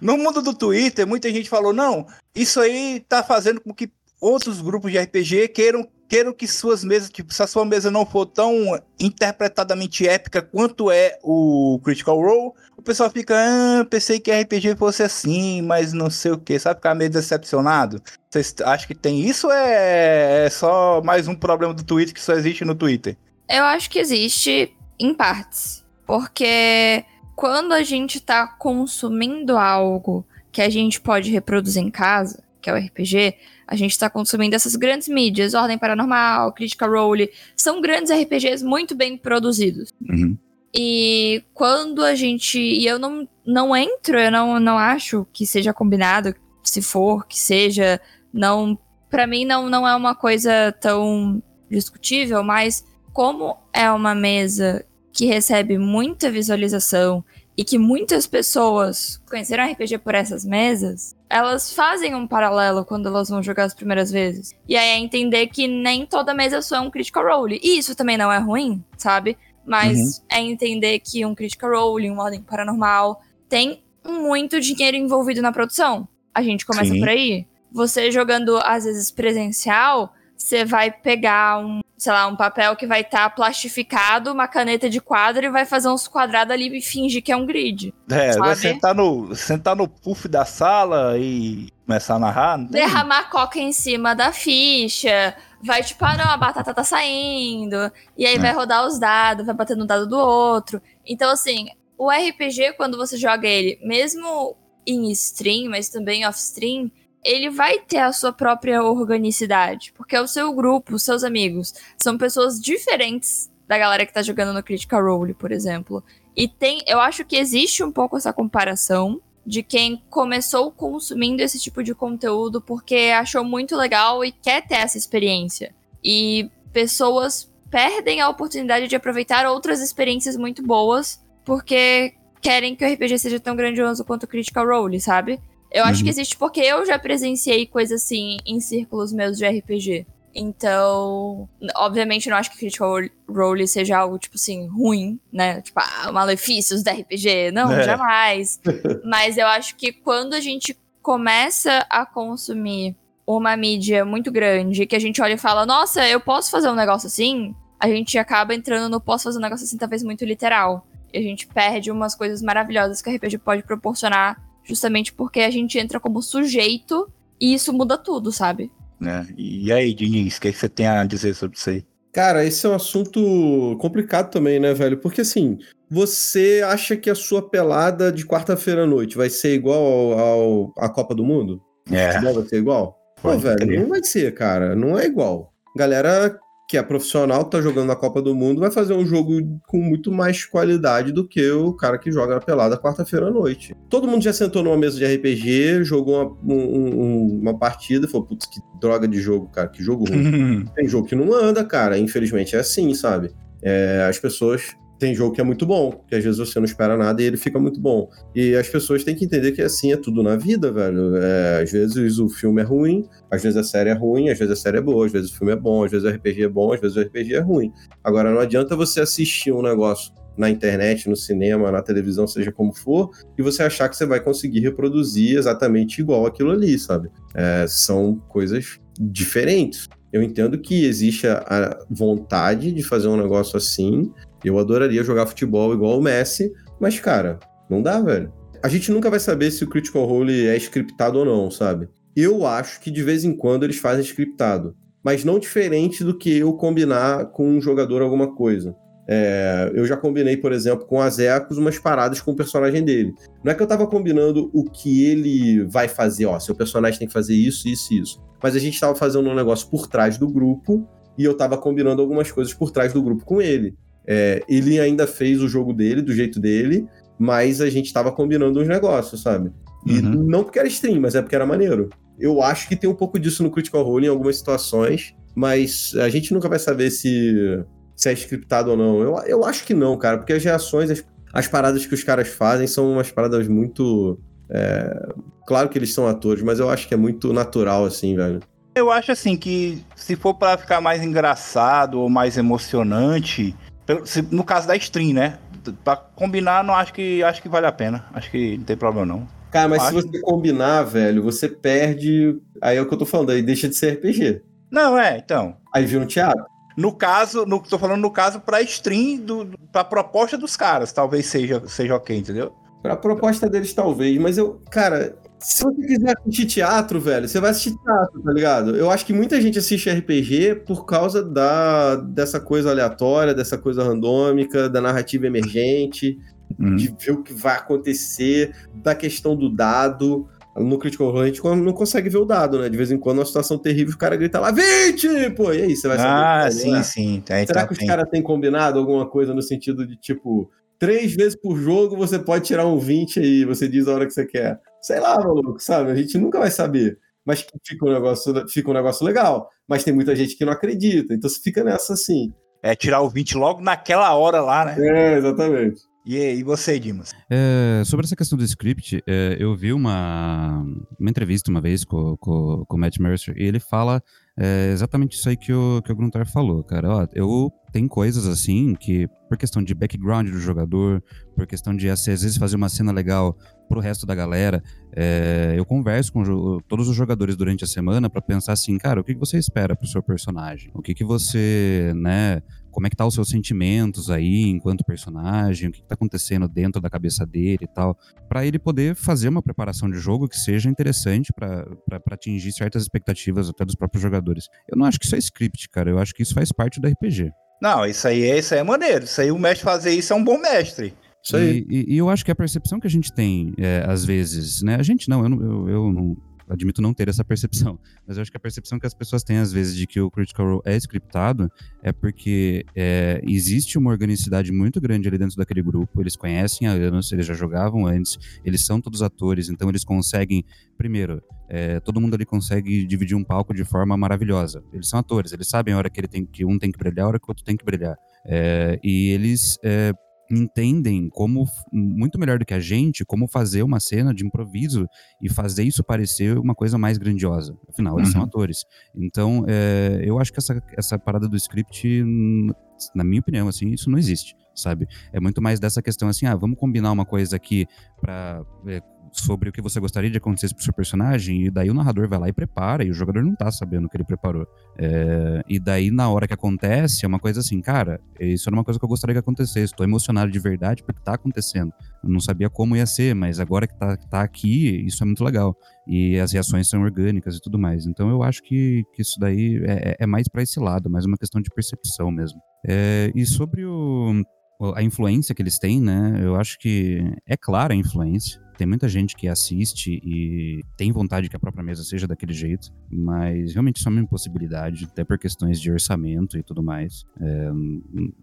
no mundo do Twitter, muita gente falou, não, isso aí tá fazendo com que outros grupos de R P G queiram Quero que suas mesas, tipo, se a sua mesa não for tão interpretadamente épica quanto é o Critical Role, o pessoal fica, ah, pensei que R P G fosse assim, mas não sei o que, sabe? Ficar meio decepcionado. Vocês acham que tem isso ou é só mais um problema do Twitter que só existe no Twitter? Eu acho que existe em partes, porque quando a gente tá consumindo algo que a gente pode reproduzir em casa, que é o R P G, a gente tá consumindo essas grandes mídias, Ordem Paranormal, Critical Role, são grandes R P Gs muito bem produzidos. Uhum. E quando a gente... E eu não, não entro, eu não, não acho que seja combinado, se for, que seja... não, pra mim não, não é uma coisa tão discutível, mas como é uma mesa que recebe muita visualização... e que muitas pessoas conheceram R P G por essas mesas, elas fazem um paralelo quando elas vão jogar as primeiras vezes. E aí é entender que nem toda mesa só é um Critical Role. E isso também não é ruim, sabe? Mas uhum. é entender que um Critical Role, um Ordem Paranormal, tem muito dinheiro envolvido na produção. A gente começa Sim. por aí. Você jogando, às vezes, presencial, você vai pegar um... sei lá, um papel que vai estar tá plastificado, uma caneta de quadro e vai fazer uns quadrados ali e fingir que é um grid. É, sabe? Vai sentar no, sentar no puff da sala e começar a narrar. Não tem... Derramar coca em cima da ficha, vai tipo, ah não, a batata tá saindo, e aí é. vai rodar os dados, vai bater no dado do outro. Então assim, o R P G, quando você joga ele, mesmo em stream, mas também off-stream, ele vai ter a sua própria organicidade, porque é o seu grupo, os seus amigos, são pessoas diferentes da galera que tá jogando no Critical Role, por exemplo. E tem, eu acho que existe um pouco essa comparação de quem começou consumindo esse tipo de conteúdo porque achou muito legal e quer ter essa experiência. E pessoas perdem a oportunidade de aproveitar outras experiências muito boas porque querem que o R P G seja tão grandioso quanto o Critical Role, sabe? Eu acho que existe porque eu já presenciei coisas assim em círculos meus de R P G. Então, obviamente, eu não acho que Critical Role seja algo, tipo assim, ruim, né? Tipo, ah, malefícios da R P G. Não, é. jamais. Mas eu acho que quando a gente começa a consumir uma mídia muito grande, que a gente olha e fala, nossa, eu posso fazer um negócio assim? A gente acaba entrando no posso fazer um negócio assim, talvez muito literal. E a gente perde umas coisas maravilhosas que o R P G pode proporcionar justamente porque a gente entra como sujeito e isso muda tudo, sabe? É. E aí, Diniz, o que, é que você tem a dizer sobre isso aí? Cara, esse é um assunto complicado também, né, velho? Porque, assim, você acha que a sua pelada de quarta-feira à noite vai ser igual à Copa do Mundo? É. Vai ser igual? Pode Pô, velho, querer. Não vai ser, cara. Não é igual. Galera que é profissional, tá jogando na Copa do Mundo, vai fazer um jogo com muito mais qualidade do que o cara que joga na pelada quarta-feira à noite. Todo mundo já sentou numa mesa de R P G, jogou uma, um, uma partida e falou, putz, que droga de jogo, cara, que jogo ruim. Tem jogo que não anda, cara, infelizmente é assim, sabe? É, as pessoas... Tem jogo que é muito bom, que às vezes você não espera nada e ele fica muito bom. E as pessoas têm que entender que assim é tudo na vida, velho. É, às vezes o filme é ruim, às vezes a série é ruim, às vezes a série é boa, às vezes o filme é bom, às vezes o R P G é bom, às vezes o R P G é ruim. Agora, não adianta você assistir um negócio na internet, no cinema, na televisão, seja como for, e você achar que você vai conseguir reproduzir exatamente igual aquilo ali, sabe? É, são coisas diferentes. Eu entendo que existe a vontade de fazer um negócio assim. Eu adoraria jogar futebol igual o Messi, mas, cara, não dá, velho. A gente nunca vai saber se o Critical Role é scriptado ou não, sabe? Eu acho que de vez em quando eles fazem scriptado, mas não diferente do que eu combinar com um jogador alguma coisa. É, eu já combinei, por exemplo, com o Azekos umas paradas com o personagem dele. Não é que eu tava combinando o que ele vai fazer, ó, seu personagem tem que fazer isso, isso e isso. Mas a gente tava fazendo um negócio por trás do grupo e eu tava combinando algumas coisas por trás do grupo com ele. É, ele ainda fez o jogo dele, do jeito dele, mas a gente tava combinando uns negócios, sabe? E uhum. não porque era stream, mas é porque era maneiro. Eu acho que tem um pouco disso no Critical Role em algumas situações, mas a gente nunca vai saber se... se é scriptado ou não. Eu, eu acho que não, cara, porque as reações, as, as paradas que os caras fazem são umas paradas muito... É... Claro que eles são atores, mas eu acho que é muito natural, assim, velho. Eu acho, assim, que se for pra ficar mais engraçado ou mais emocionante, se, no caso da stream, né? Pra combinar, não acho que, acho que vale a pena. Acho que não tem problema, não. Cara, mas eu se acho... você combinar, velho, você perde... Aí é o que eu tô falando, aí deixa de ser R P G. Não, é, então... Aí vira um teatro. No caso, no, tô falando no caso pra stream, do, pra proposta dos caras, talvez seja, seja ok, entendeu? Pra proposta deles, talvez, mas eu, cara, se você quiser assistir teatro, velho, você vai assistir teatro, tá ligado? Eu acho que muita gente assiste R P G por causa da, dessa coisa aleatória, dessa coisa randômica, da narrativa emergente, uhum. de ver o que vai acontecer, da questão do dado... No Critical Role a gente não consegue ver o dado, né? De vez em quando, uma situação terrível, o cara grita lá, vinte! Pô, e aí, você vai saber? Ah, sim, né? sim. Aí Será tá que bem. Os caras têm combinado alguma coisa no sentido de, tipo, três vezes por jogo você pode tirar um vinte aí, você diz a hora que você quer. Sei lá, maluco, sabe? A gente nunca vai saber. Mas fica um negócio, fica um negócio legal. Mas tem muita gente que não acredita, então você fica nessa assim. É tirar o vinte logo naquela hora lá, né? É, exatamente. E aí, você, Dimas? É, sobre essa questão do script, é, eu vi uma, uma entrevista uma vez com, com, com o Matt Mercer, e ele fala é, exatamente isso aí que o, que o Gruntar falou, cara. Ó, eu tenho coisas assim que, por questão de background do jogador, por questão de, assim, às vezes, fazer uma cena legal pro resto da galera, é, eu converso com jo- todos os jogadores durante a semana pra pensar assim, cara, o que, que você espera pro seu personagem? O que, que você, né... Como é que tá os seus sentimentos aí, enquanto personagem, o que, que tá acontecendo dentro da cabeça dele e tal, pra ele poder fazer uma preparação de jogo que seja interessante pra, pra, pra atingir certas expectativas até dos próprios jogadores. Eu não acho que isso é script, cara, eu acho que isso faz parte do R P G. Não, isso aí é, isso aí é maneiro, isso aí o mestre fazer isso é um bom mestre. Isso aí. E, e, e eu acho que a percepção que a gente tem, é, às vezes, né, a gente não, eu não... Eu, eu não... admito não ter essa percepção, mas eu acho que a percepção que as pessoas têm às vezes de que o Critical Role é scriptado é porque é, existe uma organicidade muito grande ali dentro daquele grupo, eles conhecem há anos, eles já jogavam antes, eles são todos atores, então eles conseguem, primeiro, é, todo mundo ali consegue dividir um palco de forma maravilhosa, eles são atores, eles sabem a hora que, ele tem, que um tem que brilhar, a hora que o outro tem que brilhar, é, e eles... É, entendem como, muito melhor do que a gente, como fazer uma cena de improviso e fazer isso parecer uma coisa mais grandiosa. Afinal, eles uhum. são atores. Então, é, eu acho que essa, essa parada do script, na minha opinião, assim, isso não existe, sabe? É muito mais dessa questão assim, ah, vamos combinar uma coisa aqui pra... É, sobre o que você gostaria de acontecer pro seu personagem, e daí o narrador vai lá e prepara, e o jogador não tá sabendo o que ele preparou. É, e daí, na hora que acontece, é uma coisa assim, cara, isso era uma coisa que eu gostaria que acontecesse, tô emocionado de verdade porque tá acontecendo. Eu não sabia como ia ser, mas agora que tá, tá aqui, isso é muito legal. E as reações são orgânicas e tudo mais. Então eu acho que, que isso daí é, é mais pra esse lado, mais uma questão de percepção mesmo. É, e sobre o... a influência que eles têm, né? Eu acho que é clara a influência. Tem muita gente que assiste e tem vontade que a própria mesa seja daquele jeito, mas realmente isso é uma impossibilidade, até por questões de orçamento e tudo mais. É,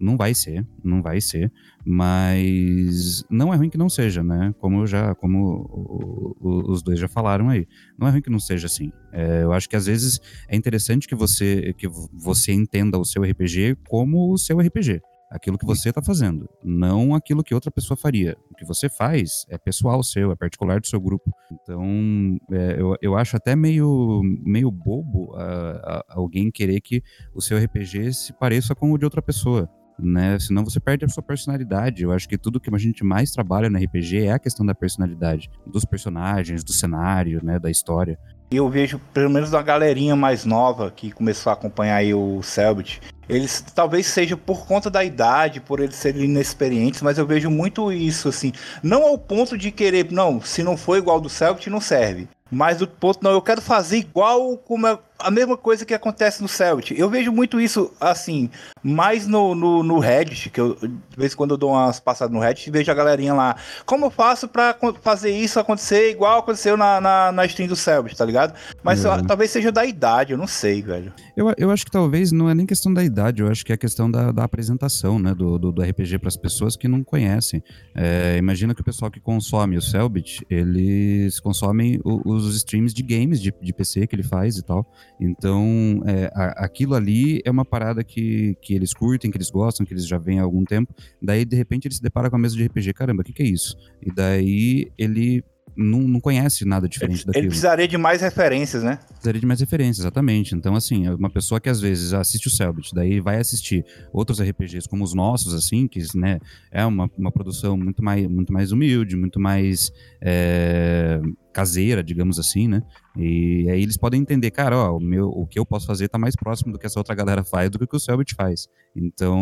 não vai ser, não vai ser, mas não é ruim que não seja, né? Como, eu já, como o, o, os dois já falaram aí. Não é ruim que não seja assim. É, eu acho que às vezes é interessante que você, que você entenda o seu R P G como o seu R P G. Aquilo que você está fazendo, não aquilo que outra pessoa faria. O que você faz é pessoal seu, é particular do seu grupo. Então, é, eu, eu acho até meio, meio bobo a, a alguém querer que o seu R P G se pareça com o de outra pessoa. né? Senão você perde a sua personalidade. Eu acho que tudo que a gente mais trabalha no R P G é a questão da personalidade, dos personagens, do cenário, né? Da história. Eu vejo, pelo menos da galerinha mais nova que começou a acompanhar aí o Cellbit, eles talvez seja por conta da idade, por eles serem inexperientes, mas eu vejo muito isso, assim, não ao ponto de querer, não, se não for igual do Cellbit, não serve. Mas do ponto, não, eu quero fazer igual, como é a mesma coisa que acontece no Cellbit. Eu vejo muito isso, assim, mais no, no, no Reddit, que eu, de vez em quando eu dou umas passadas no Reddit, vejo a galerinha lá, como eu faço pra fazer isso acontecer igual aconteceu na, na, na stream do Cellbit, tá ligado? Mas uhum. eu, talvez seja da idade, eu não sei, velho. Eu, eu acho que talvez não é nem questão da idade, eu acho que é questão da, da apresentação, né, do, do, do R P G pras pessoas que não conhecem. É, imagina que o pessoal que consome o Cellbit, eles consomem os os streams de games, de, de P C que ele faz e tal, então é, a, aquilo ali é uma parada que, que eles curtem, que eles gostam, que eles já vêm há algum tempo, daí de repente ele se depara com a mesa de R P G, caramba, o que, que é isso? E daí ele não, não conhece nada diferente ele, daquilo. Ele precisaria de mais referências, né? Precisaria de mais referências, exatamente. Então, assim, uma pessoa que às vezes assiste o Cellbit, daí vai assistir outros R P Gs como os nossos, assim, que, né, é uma, uma produção muito mais, muito mais humilde, muito mais é, caseira, digamos assim, né? E aí eles podem entender, cara, ó, o, meu, o que eu posso fazer tá mais próximo do que essa outra galera faz, do que o que o Cellbit faz. Então,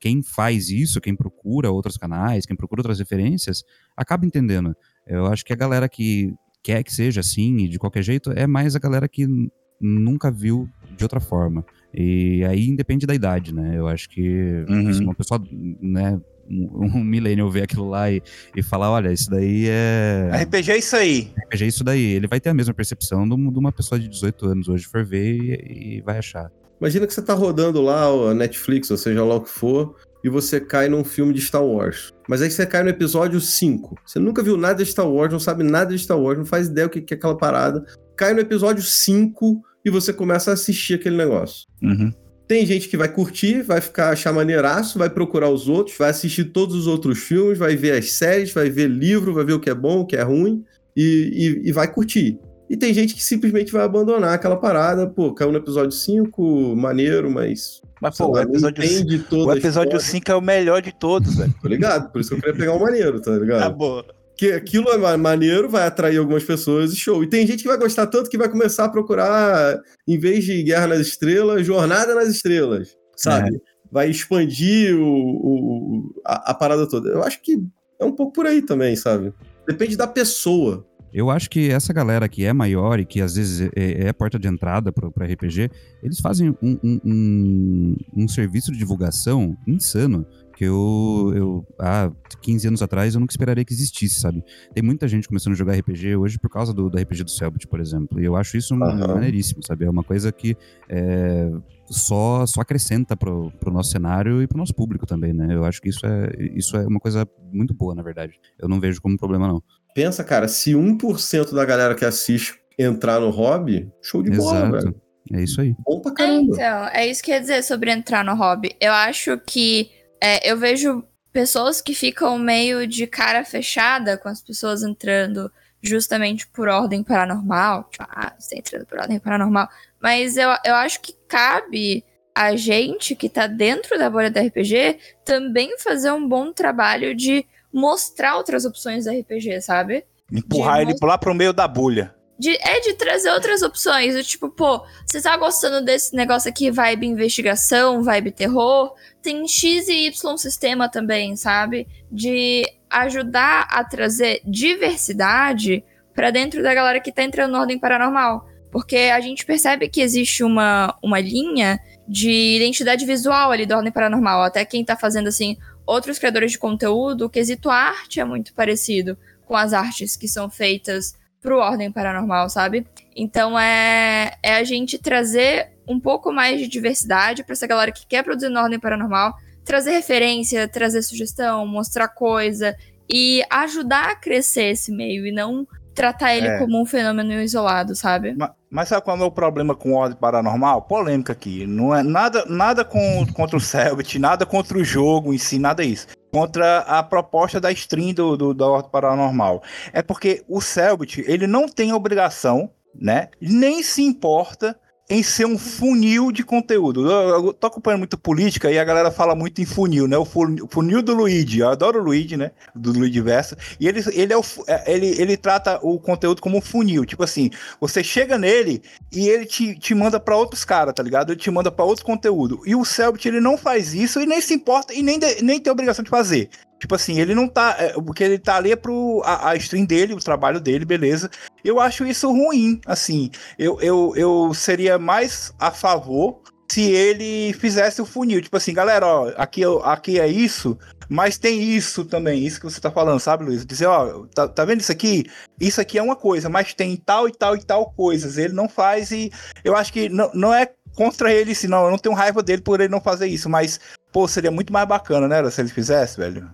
quem faz isso, quem procura outros canais, quem procura outras referências, acaba entendendo. Eu acho que a galera que quer que seja assim e de qualquer jeito é mais a galera que n- nunca viu de outra forma. E aí independe da idade, né? Eu acho que uhum. se uma pessoa, né, um, um millennial ver aquilo lá e, e falar, olha, isso daí é... R P G é isso aí. R P G é isso daí. Ele vai ter a mesma percepção de uma pessoa de dezoito anos hoje for ver e, e vai achar. Imagina que você tá rodando lá a Netflix, ou seja lá o que for, e você cai num filme de Star Wars. Mas aí você cai no episódio cinco. Você nunca viu nada de Star Wars, não sabe nada de Star Wars, não faz ideia o que é aquela parada. Cai no episódio cinco e você começa a assistir aquele negócio. Uhum. Tem gente que vai curtir, vai ficar achar maneiraço, vai procurar os outros, vai assistir todos os outros filmes, vai ver as séries, vai ver livro, vai ver o que é bom, o que é ruim, e, e, e vai curtir. E tem gente que simplesmente vai abandonar aquela parada. Pô, caiu no episódio cinco, maneiro, mas... Mas, pô, lá, o episódio, cinco, o episódio cinco é o melhor de todos, velho. Tô ligado, por isso que eu queria pegar o maneiro, tá ligado? Tá bom. Que aquilo é maneiro, vai atrair algumas pessoas e show. E tem gente que vai gostar tanto que vai começar a procurar, em vez de Guerra nas Estrelas, Jornada nas Estrelas, sabe? É. Vai expandir o, o, a, a parada toda. Eu acho que é um pouco por aí também, sabe? Depende da pessoa. Eu acho que essa galera que é maior e que às vezes é, é a porta de entrada para R P G, eles fazem um, um, um, um serviço de divulgação insano, que eu, eu, há quinze anos atrás, eu nunca esperaria que existisse, sabe? Tem muita gente começando a jogar R P G hoje por causa do, do R P G do Cellbit, por exemplo, e eu acho isso uhum. maneiríssimo, sabe? É uma coisa que é, só, só acrescenta pro, pro nosso cenário e pro nosso público também, né? Eu acho que isso é, isso é uma coisa muito boa, na verdade. Eu não vejo como problema, não. Pensa, cara, se um por cento da galera que assiste entrar no hobby, show de bola, Exato. Velho. É isso aí. Bom pra caramba. É, então, é isso que eu ia dizer sobre entrar no hobby. Eu acho que é, eu vejo pessoas que ficam meio de cara fechada com as pessoas entrando justamente por ordem paranormal. Tipo, ah, você tá entrando por ordem paranormal. Mas eu, eu acho que cabe a gente que tá dentro da bolha da R P G também fazer um bom trabalho de mostrar outras opções do R P G, sabe? Empurrar de ele most... lá pro meio da bolha. De, é de trazer outras opções. Do tipo, pô, você tá gostando desse negócio aqui, vibe investigação, vibe terror? Tem X e Y sistema também, sabe? De ajudar a trazer diversidade pra dentro da galera que tá entrando na Ordem Paranormal. Porque a gente percebe que existe uma, uma linha de identidade visual ali da Ordem Paranormal. Até quem tá fazendo, assim... Outros criadores de conteúdo, o quesito arte é muito parecido com as artes que são feitas pro Ordem Paranormal, sabe? Então é, é a gente trazer um pouco mais de diversidade pra essa galera que quer produzir na Ordem Paranormal, trazer referência, trazer sugestão, mostrar coisa e ajudar a crescer esse meio e não tratar ele é. como um fenômeno isolado, sabe? Mas, mas sabe qual é o meu problema com Ordem Paranormal? Polêmica aqui. Não é nada, nada com, contra o Cellbit, nada contra o jogo em si, nada isso. Contra a proposta da stream do, do, da Ordem Paranormal. É porque o Cellbit, ele não tem obrigação, né? Nem se importa em ser um funil de conteúdo. Eu, eu tô acompanhando muito política e a galera fala muito em funil, né? O funil do Luigi. Eu adoro o Luigi, né? Do Luigi Versa. E ele, ele, é o, ele, ele trata o conteúdo como um funil. Tipo assim, você chega nele e ele te, te manda pra outros caras, tá ligado? Ele te manda pra outro conteúdo. E o Cellbit, ele não faz isso e nem se importa e nem, de, nem tem obrigação de fazer. Tipo assim, ele não tá... O que ele tá ali é pro... A, a stream dele, o trabalho dele, beleza. Eu acho isso ruim, assim. Eu, eu, eu seria mais a favor se ele fizesse o funil. Tipo assim, galera, ó, aqui, aqui é isso, mas tem isso também. Isso que você tá falando, sabe, Luiz? Dizer, ó, tá, tá vendo isso aqui? Isso aqui é uma coisa, mas tem tal e tal e tal coisas. Ele não faz e... Eu acho que não, não é contra ele, senão eu não tenho raiva dele por ele não fazer isso. Mas, pô, seria muito mais bacana, né, se ele fizesse, velho?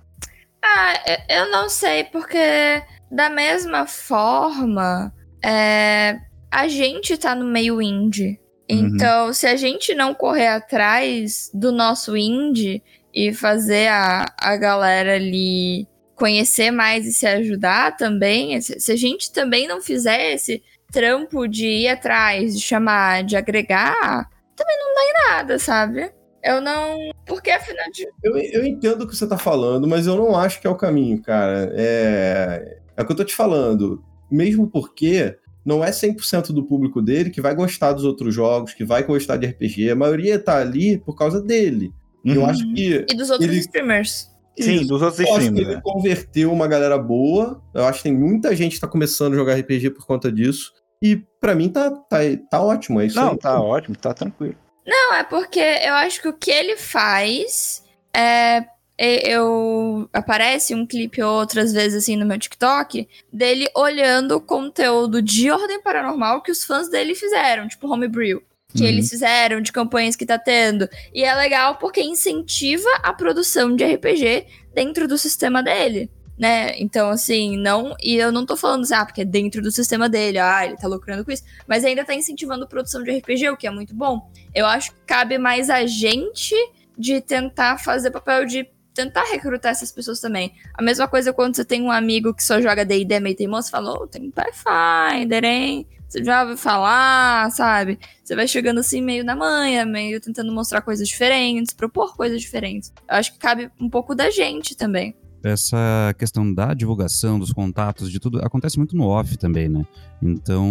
Ah, eu não sei, porque da mesma forma, é, a gente tá no meio indie. Então, uhum. se a gente não correr atrás do nosso indie e fazer a, a galera ali conhecer mais e se ajudar também, se, se a gente também não fizer esse trampo de ir atrás, de chamar, de agregar, também não dá em nada, sabe? Eu não... Porque afinal de... Eu, eu entendo o que você tá falando, mas eu não acho que é o caminho, cara. É, é o que eu tô te falando. Mesmo porque não é cem por cento do público dele que vai gostar dos outros jogos, que vai gostar de R P G. A maioria tá ali por causa dele. Uhum. Eu acho que... E dos outros ele... streamers. Sim, Isso. dos outros streamers. Eu acho que ele é. converteu uma galera boa. Eu acho que tem muita gente que tá começando a jogar R P G por conta disso. E pra mim tá, tá, tá ótimo. É isso não, aí. tá ótimo, tá tranquilo. Não, é porque eu acho que o que ele faz é... Eu, aparece um clipe ou outras vezes assim no meu TikTok dele olhando o conteúdo de Ordem Paranormal que os fãs dele fizeram, tipo Homebrew, que uhum. eles fizeram, de campanhas que tá tendo. E é legal porque incentiva a produção de R P G dentro do sistema dele, né? Então, assim, não... E eu não tô falando assim, ah, porque é dentro do sistema dele, ah, ele tá lucrando com isso. Mas ainda tá incentivando a produção de R P G, o que é muito bom. Eu acho que cabe mais a gente de tentar fazer papel de tentar recrutar essas pessoas também. A mesma coisa quando você tem um amigo que só joga D e D meio teimoso, falou, oh, tem Pathfinder, hein? Você já ouviu falar, sabe? Você vai chegando assim meio na manha, meio tentando mostrar coisas diferentes, propor coisas diferentes. Eu acho que cabe um pouco da gente também. Essa questão da divulgação, dos contatos, de tudo, acontece muito no off também, né? Então,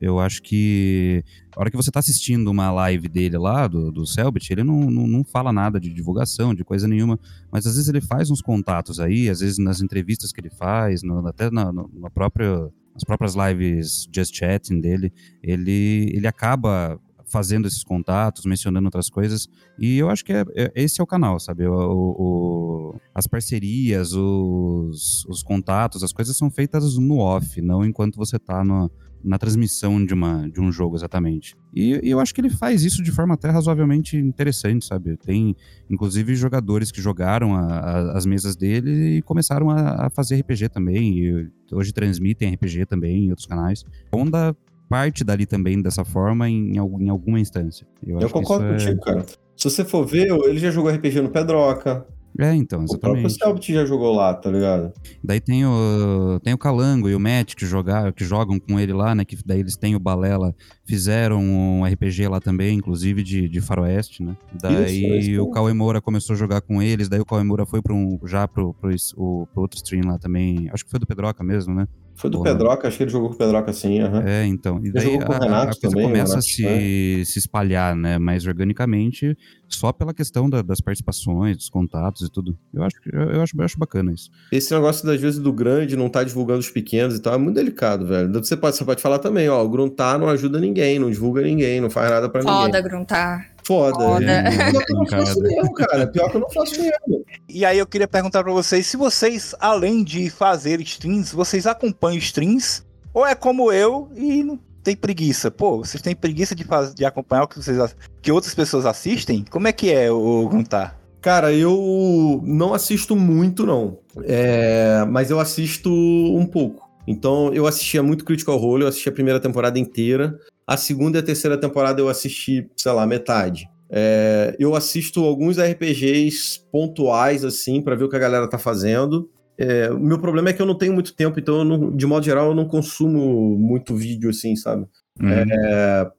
eu acho que a hora que você tá assistindo uma live dele lá, do, do Cellbit, ele não, não, não fala nada de divulgação, de coisa nenhuma, mas às vezes ele faz uns contatos aí, às vezes nas entrevistas que ele faz, no, até na, na própria, nas próprias lives Just Chatting dele, ele, ele acaba... fazendo esses contatos, mencionando outras coisas, e eu acho que é, é, esse é o canal, sabe? O, o, o, as parcerias, os, os contatos, as coisas são feitas no off, não enquanto você tá no, na transmissão de, uma, de um jogo, exatamente. E, e eu acho que ele faz isso de forma até razoavelmente interessante, sabe? Tem, inclusive, jogadores que jogaram a, a, as mesas dele e começaram a, a fazer R P G também, e hoje transmitem R P G também em outros canais. Onda... parte dali também dessa forma em, em alguma instância. Eu, eu concordo contigo, é... cara. Se você for ver, ele já jogou R P G no Pedroca. É, então, exatamente. O próprio Cellbit já jogou lá, tá ligado? Daí tem o, tem o Calango e o Matt que, jogar, que jogam com ele lá, né? Que daí eles têm o Balela. Fizeram um R P G lá também, inclusive de, de faroeste, né? Daí isso, isso. o Cauê Moura começou a jogar com eles. Daí o Cauê Moura foi pra um, já pro, pro, pro, pro outro stream lá também. Acho que foi do Pedroca mesmo, né? Foi do Porra. Pedroca, acho que ele jogou com o Pedroca, sim. Uhum. É, então. E daí a, a coisa também, começa a se, né? se espalhar, né? Mas organicamente, só pela questão da, das participações, dos contatos e tudo. Eu acho, eu, acho, eu acho bacana isso. Esse negócio, das vezes, do grande não tá divulgando os pequenos e tal, é muito delicado, velho. Você pode, você pode falar também, ó, o Gruntar não ajuda ninguém, não divulga ninguém, não faz nada pra Foda, ninguém. Foda, Gruntar. Foda. Foda. É, pior que eu não faço mesmo, cara. Pior que eu não faço mesmo. E aí eu queria perguntar pra vocês, se vocês, além de fazer streams, vocês acompanham streams? Ou é como eu e não tem preguiça? Pô, vocês têm preguiça de, faz... de acompanhar o que, vocês... que outras pessoas assistem? Como é que é o Gruntar? Cara, eu não assisto muito, não. É... Mas eu assisto um pouco. Então, eu assistia muito Critical Role, eu assisti a primeira temporada inteira. A segunda e a terceira temporada eu assisti, sei lá, metade. É, eu assisto alguns R P Gs pontuais, assim, pra ver o que a galera tá fazendo. É, o meu problema é que eu não tenho muito tempo, então, eu não, de modo geral, eu não consumo muito vídeo, assim, sabe? Uhum. É,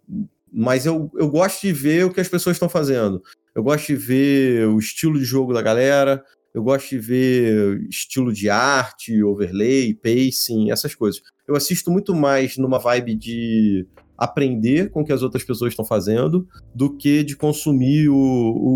Mas eu, eu gosto de ver o que as pessoas estão fazendo. Eu gosto de ver o estilo de jogo da galera. Eu gosto de ver estilo de arte, overlay, pacing, essas coisas. Eu assisto muito mais numa vibe de aprender com o que as outras pessoas estão fazendo do que de consumir o,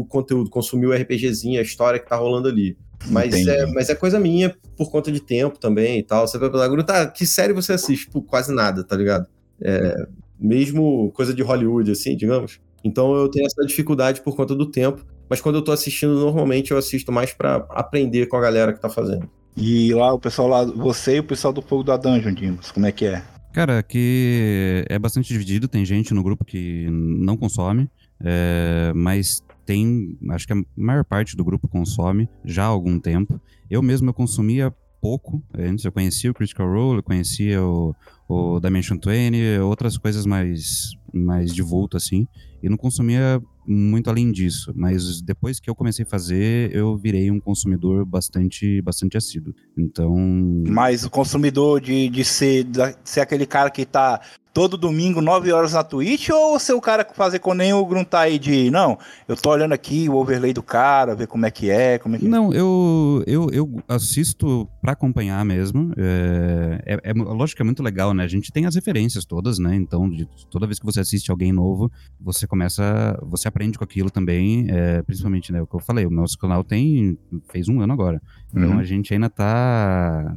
o conteúdo, consumir o RPGzinho, a história que tá rolando ali. Mas é, mas é coisa minha por conta de tempo também e tal. Você vai falar, Gruntar, que série você assiste? Pô, quase nada, tá ligado? É, mesmo coisa de Hollywood, assim, digamos. Então eu tenho essa dificuldade por conta do tempo. Mas quando eu tô assistindo, normalmente eu assisto mais pra aprender com a galera que tá fazendo. E lá, o pessoal lá, você e o pessoal do Fogo da Dungeon, Dimas, como é que é? Cara, aqui é bastante dividido, tem gente no grupo que não consome, é, mas tem, acho que a maior parte do grupo consome já há algum tempo. Eu mesmo, eu consumia pouco antes, eu conhecia o Critical Role, eu conhecia o, o Dimension vinte, outras coisas mais, mais de vulto, assim, e não consumia muito além disso, mas depois que eu comecei a fazer, eu virei um consumidor bastante, bastante assíduo, então... Mas o consumidor de, de, ser, de ser aquele cara que tá todo domingo, nove horas na Twitch, ou ser o cara que fazer com nem o Gruntar aí de, não, eu tô olhando aqui o overlay do cara, ver como é que é, como é que... Não, eu, eu, eu assisto pra acompanhar mesmo, é, é, é, lógico que é muito legal, né, a gente tem as referências todas, né, então de, toda vez que você assiste alguém novo, você começa, você aprende com aquilo também, é, principalmente, né, o que eu falei, o nosso canal tem, fez um ano agora, então uhum. a gente ainda tá...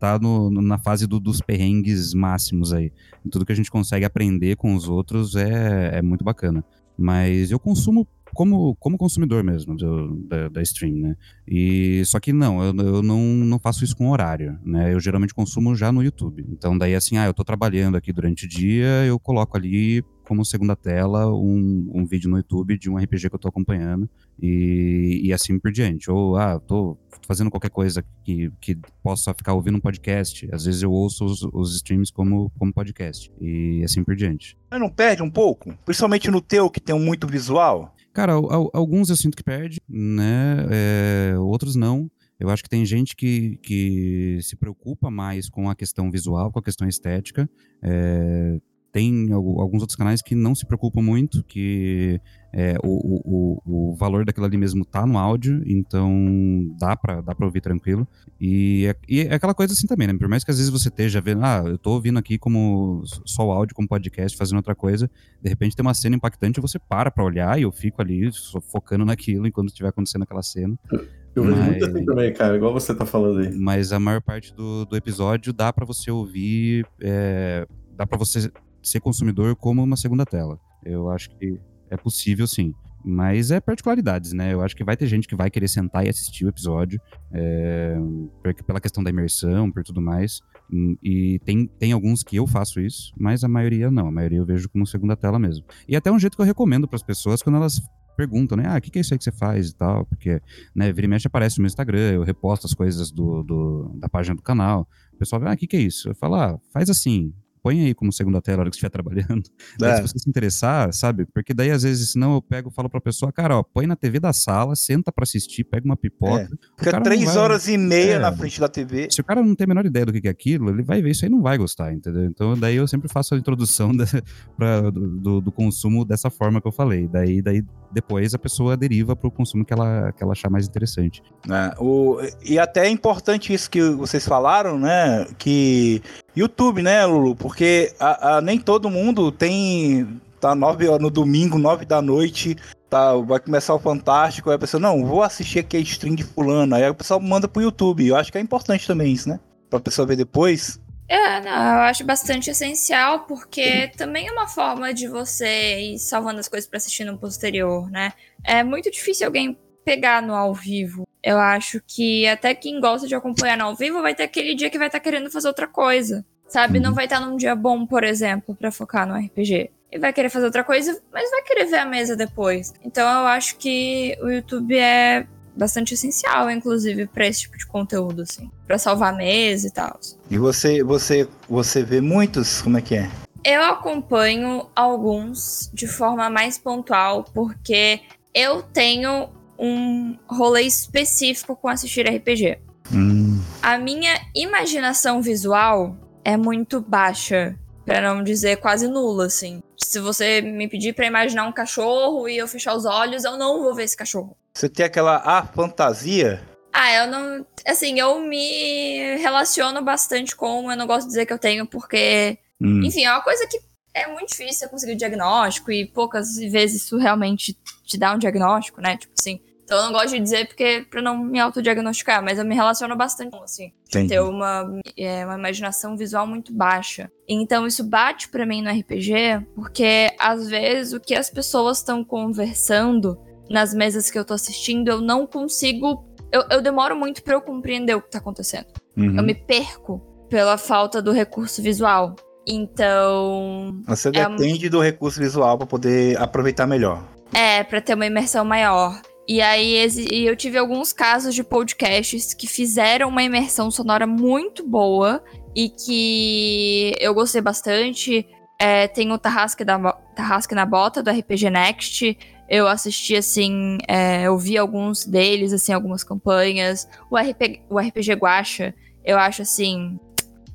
tá no, na fase do, dos perrengues máximos aí. Tudo que a gente consegue aprender com os outros é, é muito bacana. Mas eu consumo como, como consumidor mesmo do, da, da stream, né? E, só que não, eu, eu não, não faço isso com horário, né? Eu geralmente consumo já no YouTube. Então daí assim, ah, eu tô trabalhando aqui durante o dia, eu coloco ali como segunda tela um, um vídeo no YouTube de um R P G que eu tô acompanhando e, e assim por diante. Ou, ah, tô fazendo qualquer coisa que, que possa ficar ouvindo um podcast. Às vezes eu ouço os, os streams como, como podcast e assim por diante. Mas não perde um pouco? Principalmente no teu, que tem muito visual? Cara, alguns eu sinto que perde, né? É, outros não. Eu acho que tem gente que, que se preocupa mais com a questão visual, com a questão estética. É... Tem alguns outros canais que não se preocupam muito, que é, o, o, o valor daquilo ali mesmo tá no áudio, então dá pra, dá pra ouvir tranquilo. E é, e é aquela coisa assim também, né? Por mais que às vezes você esteja vendo, ah, eu tô ouvindo aqui como só o áudio, como podcast, fazendo outra coisa, de repente tem uma cena impactante, você para pra olhar e eu fico ali focando naquilo enquanto estiver acontecendo aquela cena. Eu vejo muito assim também, cara, igual você tá falando aí. Mas a maior parte do, do episódio dá pra você ouvir, é, dá pra você... ser consumidor como uma segunda tela. Eu acho que é possível, sim. Mas é particularidades, né? Eu acho que vai ter gente que vai querer sentar e assistir o episódio, é, pela questão da imersão, por tudo mais. E tem, tem alguns que eu faço isso, mas a maioria não. A maioria eu vejo como segunda tela mesmo. E até um jeito que eu recomendo para as pessoas quando elas perguntam, né? Ah, o que, que é isso aí que você faz e tal? Porque, né, vira e mexe aparece no meu Instagram, eu reposto as coisas do, do, da página do canal. O pessoal vai, ah, o que, que é isso? Eu falo, ah, faz assim. Põe aí como segunda tela a hora que você estiver trabalhando. É. Se você se interessar, sabe? Porque daí, às vezes, senão eu pego e falo pra pessoa, cara, ó, põe na T V da sala, senta pra assistir, pega uma pipoca. É. Fica três vai... horas e meia é. na frente da T V. Se o cara não tem a menor ideia do que é aquilo, ele vai ver isso aí e não vai gostar, entendeu? Então, daí eu sempre faço a introdução da, pra, do, do consumo dessa forma que eu falei. Daí, daí depois a pessoa deriva pro consumo que ela, que ela achar mais interessante. É. O... E até é importante isso que vocês falaram, né? Que... YouTube, né, Lulu? Porque a, a, nem todo mundo tem... Tá nove horas no domingo, nove da noite, tá, vai começar o Fantástico, aí a pessoa, não, vou assistir aqui a stream de fulano, aí o pessoal manda pro YouTube. Eu acho que é importante também isso, né? Pra pessoa ver depois. É, não, eu acho bastante essencial, porque também é uma forma de você ir salvando as coisas pra assistir no posterior, né? É muito difícil alguém pegar no ao vivo. Eu acho que até quem gosta de acompanhar no ao vivo vai ter aquele dia que vai estar tá querendo fazer outra coisa, sabe? Não vai estar tá num dia bom, por exemplo, pra focar no R P G. E vai querer fazer outra coisa, mas vai querer ver a mesa depois. Então eu acho que o YouTube é bastante essencial, inclusive, pra esse tipo de conteúdo, assim. Pra salvar a mesa e tal. E você, você, você vê muitos? Como é que é? Eu acompanho alguns de forma mais pontual, porque eu tenho... um rolê específico com assistir R P G. Hum. A minha imaginação visual é muito baixa, pra não dizer quase nula, assim. Se você me pedir pra imaginar um cachorro e eu fechar os olhos, eu não vou ver esse cachorro. Você tem aquela ah, fantasia? Ah, eu não... Assim, eu me relaciono bastante com... Eu não gosto de dizer que eu tenho, porque... Hum. Enfim, é uma coisa que é muito difícil eu conseguir o diagnóstico. E poucas vezes isso realmente te dá um diagnóstico, né? Tipo assim... Então eu não gosto de dizer porque pra não me autodiagnosticar, mas eu me relaciono bastante com, assim, de ter uma, é, uma imaginação visual muito baixa. Então isso bate pra mim no R P G, porque às vezes o que as pessoas estão conversando nas mesas que eu tô assistindo, eu não consigo... Eu, eu demoro muito pra eu compreender o que tá acontecendo. Uhum. Eu me perco pela falta do recurso visual. Então... Você depende é, do recurso visual pra poder aproveitar melhor. É, pra ter uma imersão maior. E aí eu tive alguns casos de podcasts que fizeram uma imersão sonora muito boa e que eu gostei bastante. É, tem o Tarrasque, da, Tarrasque na Bota, do R P G Next. Eu assisti, assim, é, eu vi alguns deles, assim, algumas campanhas. O, R P, o R P G Guacha, eu acho, assim,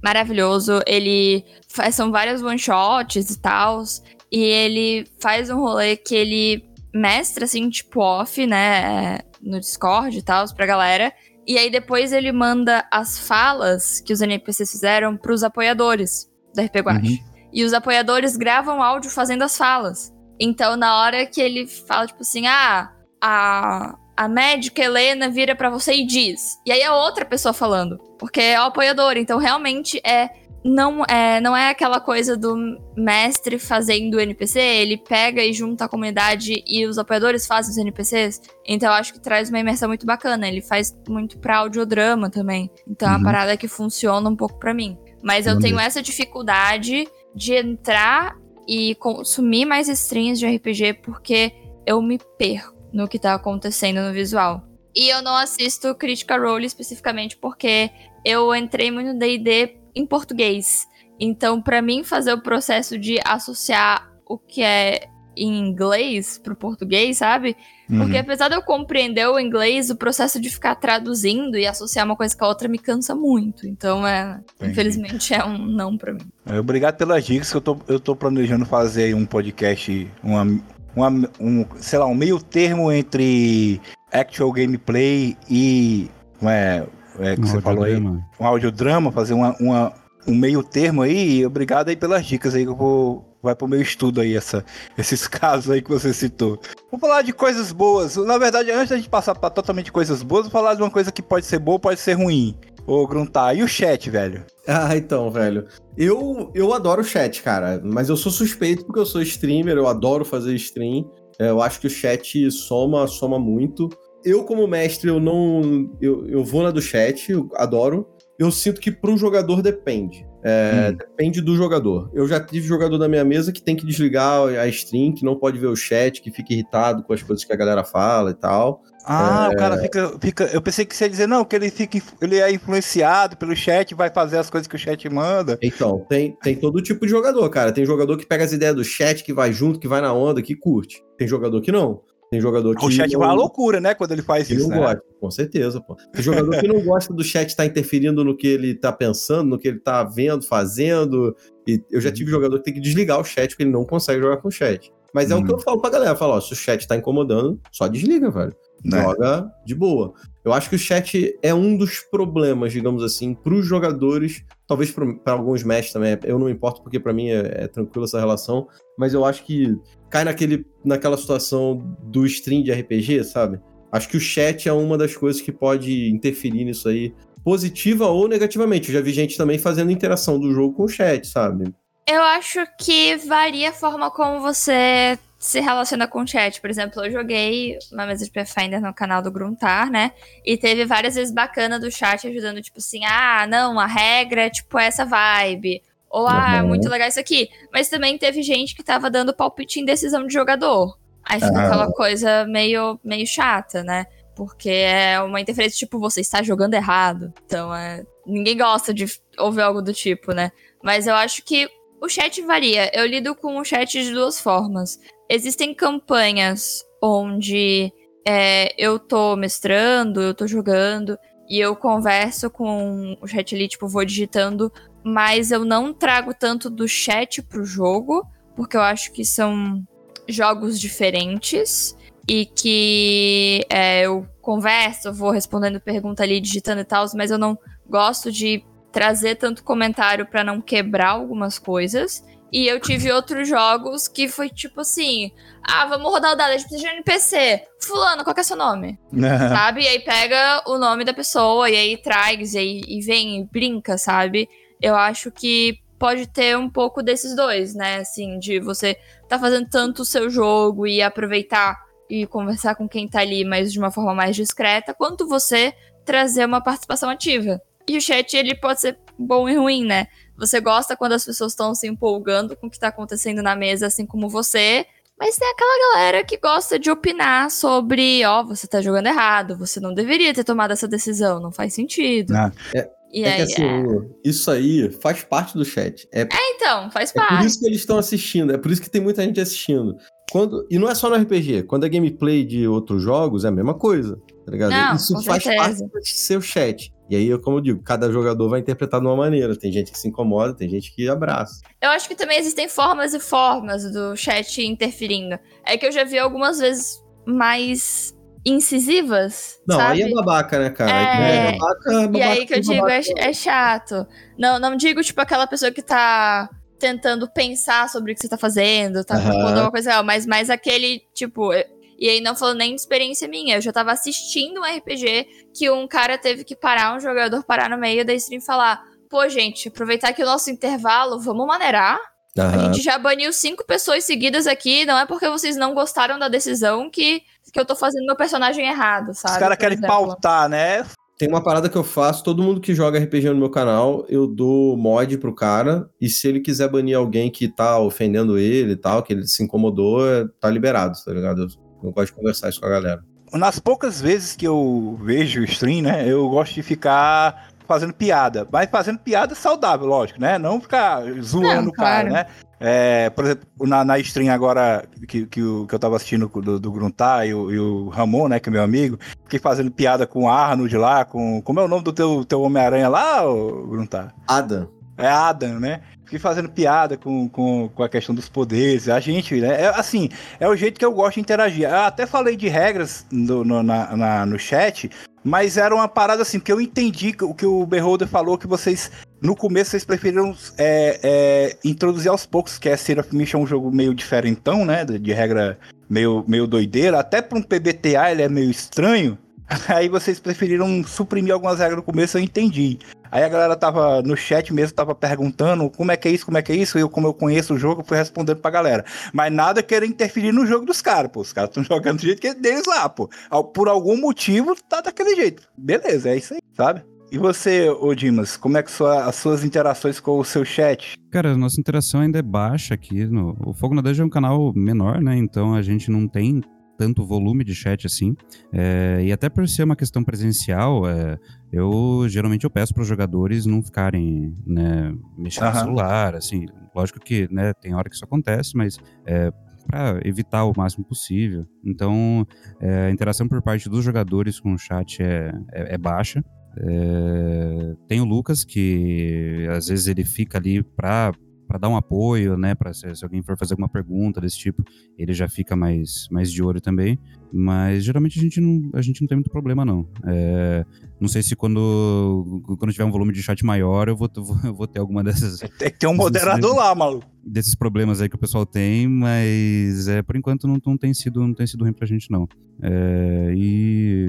maravilhoso. Ele faz, são vários one-shots e tal. E ele faz um rolê que ele... mestra, assim, tipo off, né, no Discord e tal, pra galera. E aí depois ele manda as falas que os N P Cs fizeram pros apoiadores da R P Guacha. Uhum. E os apoiadores gravam áudio fazendo as falas. Então na hora que ele fala, tipo assim, ah, a, a médica Helena vira pra você e diz. E aí é outra pessoa falando, porque é o apoiador. Então realmente é... Não é, não é aquela coisa do mestre fazendo o N P C, ele pega e junta a comunidade e os apoiadores fazem os N P Cs. Então eu acho que traz uma imersão muito bacana. Ele faz muito pra audiodrama também. Então uhum. é uma parada que funciona um pouco pra mim. Mas eu Bom tenho Deus. essa dificuldade de entrar e consumir mais streams de R P G porque eu me perco no que tá acontecendo no visual. E eu não assisto Critical Role especificamente porque eu entrei muito no D e D em português. Então, pra mim, fazer o processo de associar o que é em inglês pro português, sabe? Uhum. Porque apesar de eu compreender o inglês, o processo de ficar traduzindo e associar uma coisa com a outra me cansa muito. Então, é, infelizmente, é um não pra mim. Obrigado pelas dicas, que eu tô, eu tô planejando fazer aí um podcast, uma, uma, um, sei lá, um meio termo entre actual gameplay e... É, É, que um você falou aí, um audiodrama, fazer uma, uma, um meio termo aí, e obrigado aí pelas dicas aí, que eu vou, vai pro meu estudo aí, essa, esses casos aí que você citou. Vamos falar de coisas boas, na verdade, antes da gente passar pra totalmente coisas boas, vou falar de uma coisa que pode ser boa, pode ser ruim. Ô, Gruntar, e o chat, velho? Ah, então, velho, eu, eu adoro o chat, cara, mas eu sou suspeito porque eu sou streamer, eu adoro fazer stream, eu acho que o chat soma, soma muito. Eu, como mestre, eu não... Eu, eu vou na do chat, eu adoro. Eu sinto que para um jogador depende. É, hum. Depende do jogador. Eu já tive jogador da minha mesa que tem que desligar a stream, que não pode ver o chat, que fica irritado com as coisas que a galera fala e tal. Ah, é... o cara fica, fica... Eu pensei que você ia dizer, não, que ele, fica, ele é influenciado pelo chat, vai fazer as coisas que o chat manda. Então, tem, tem todo tipo de jogador, cara. Tem jogador que pega as ideias do chat, que vai junto, que vai na onda, que curte. Tem jogador que não. Tem jogador que... O chat não... vai à loucura, né? Quando ele faz eu isso, né? Eu gosto, com certeza, pô. Tem jogador que não gosta do chat estar interferindo no que ele tá pensando, no que ele tá vendo, fazendo. E eu já tive jogador que tem que desligar o chat, porque ele não consegue jogar com o chat. Mas é hum. o que eu falo pra galera. Eu falo, ó, se o chat tá incomodando, só desliga, velho. Né? Joga de boa. Eu acho que o chat é um dos problemas, digamos assim, pros jogadores. Talvez pra alguns mestres também. Eu não importo, porque pra mim é, é tranquila essa relação. Mas eu acho que cai naquele, naquela situação do stream de R P G, sabe? Acho que o chat é uma das coisas que pode interferir nisso aí, positiva ou negativamente. Eu já vi gente também fazendo interação do jogo com o chat, sabe? Eu acho que varia a forma como você se relaciona com o chat. Por exemplo, eu joguei uma mesa de Pathfinder no canal do Gruntar, né? E teve várias vezes bacana do chat ajudando, tipo assim, ah, não, a regra é tipo essa vibe... Ou, ah, uhum. muito legal isso aqui. Mas também teve gente que tava dando palpite em decisão de jogador. Aí fica ah. aquela coisa meio, meio chata, né? Porque é uma interferência, tipo, você está jogando errado. Então, é... ninguém gosta de ouvir algo do tipo, né? Mas eu acho que o chat varia. Eu lido com o chat de duas formas. Existem campanhas onde é, eu tô mestrando, eu tô jogando... E eu converso com o chat ali, tipo, vou digitando... Mas eu não trago tanto do chat pro jogo, porque eu acho que são jogos diferentes e que é, eu converso, eu vou respondendo pergunta ali, digitando e tal, mas eu não gosto de trazer tanto comentário pra não quebrar algumas coisas. E eu tive outros jogos que foi tipo assim... Ah, vamos rodar o dado, a gente precisa de um N P C. Fulano, qual que é seu nome? Sabe? E aí pega o nome da pessoa, e aí traz, e aí e vem, e brinca, sabe? Eu acho que pode ter um pouco desses dois, né? Assim, de você tá fazendo tanto o seu jogo e aproveitar e conversar com quem tá ali, mas de uma forma mais discreta, quanto você trazer uma participação ativa. E o chat, ele pode ser bom e ruim, né? Você gosta quando as pessoas estão se empolgando com o que está acontecendo na mesa, assim como você. Mas tem aquela galera que gosta de opinar sobre... Ó, oh, você tá jogando errado, você não deveria ter tomado essa decisão, não faz sentido. Ah, é, e é aí, que assim, é. Isso aí faz parte do chat. É, é então, faz é parte. É por isso que eles estão assistindo, é por isso que tem muita gente assistindo. Quando, e não é só no R P G, quando é gameplay de outros jogos é a mesma coisa, tá ligado? Não, isso faz certeza. Parte do seu chat. E aí, como eu digo, cada jogador vai interpretar de uma maneira. Tem gente que se incomoda, tem gente que abraça. Eu acho que também existem formas e formas do chat interferindo. É que eu já vi algumas vezes mais incisivas, não, sabe? Aí é babaca, né, cara? É... É babaca, babaca, e aí que eu digo, é, é chato. Não, não digo, tipo, aquela pessoa que tá tentando pensar sobre o que você tá fazendo, tá falando uhum. alguma coisa, mas mais aquele, tipo... E aí, não falando nem de experiência minha, eu já tava assistindo um R P G que um cara teve que parar, um jogador parar no meio da stream e falar: pô, gente, aproveitar que o nosso intervalo, vamos maneirar? Uhum. A gente já baniu cinco pessoas seguidas aqui, não é porque vocês não gostaram da decisão que, que eu tô fazendo meu personagem errado, sabe? Os caras querem pautar, né? Tem uma parada que eu faço, todo mundo que joga R P G no meu canal, eu dou mod pro cara, e se ele quiser banir alguém que tá ofendendo ele e tal, que ele se incomodou, tá liberado, tá ligado? Eu... Eu gosto de conversar isso com a galera. Nas poucas vezes que eu vejo o stream, né, eu gosto de ficar fazendo piada. Mas fazendo piada saudável, lógico, né? Não ficar zoando o cara, né? É, por exemplo, na, na stream agora que, que, eu, que eu tava assistindo do, do Gruntar e o, e o Ramon, né, que é meu amigo, fiquei fazendo piada com o Arnold lá, com... Como é o nome do teu, teu Homem-Aranha lá, o Gruntar? Adam. É Adam, né? Fiquei fazendo piada com, com, com a questão dos poderes. A gente, né? É, assim, é o jeito que eu gosto de interagir. Eu até falei de regras no, no, na, na, no chat, mas era uma parada assim, porque eu entendi o que o Beholder falou, que vocês, no começo, vocês preferiram é, é, introduzir aos poucos, que é Seraphim, é um jogo meio diferentão, né? De, de regra meio, meio doideira. Até para um P B T A ele é meio estranho. Aí vocês preferiram suprimir algumas regras no começo, eu entendi. Aí a galera tava no chat mesmo, tava perguntando como é que é isso, como é que é isso. Eu, como eu conheço o jogo, eu fui respondendo pra galera. Mas nada querendo interferir no jogo dos caras, pô. Os caras tão jogando do jeito que é deles lá, pô. Por algum motivo, tá daquele jeito. Beleza, é isso aí, sabe? E você, ô Dimas, como é que são as suas interações com o seu chat? Cara, a nossa interação ainda é baixa aqui. No... O Fogo na Dungeon é um canal menor, né? Então a gente não tem... tanto volume de chat assim, é, e até por ser uma questão presencial, é, eu geralmente eu peço para os jogadores não ficarem, né, mexendo uhum. no celular, assim, lógico que, né, tem hora que isso acontece, mas é, para evitar o máximo possível. Então, é, a interação por parte dos jogadores com o chat é, é, é baixa. É, tem o Lucas, que às vezes ele fica ali para para dar um apoio, né, para se, se alguém for fazer alguma pergunta desse tipo, ele já fica mais, mais de olho também, mas geralmente a gente não, a gente não tem muito problema, não. É, não sei se quando, quando tiver um volume de chat maior, eu vou, vou, eu vou ter alguma dessas... Tem que ter um moderador desses, lá, maluco. Desses problemas aí que o pessoal tem, mas é, por enquanto não, não, tem sido, não tem sido ruim pra gente, não. É, e...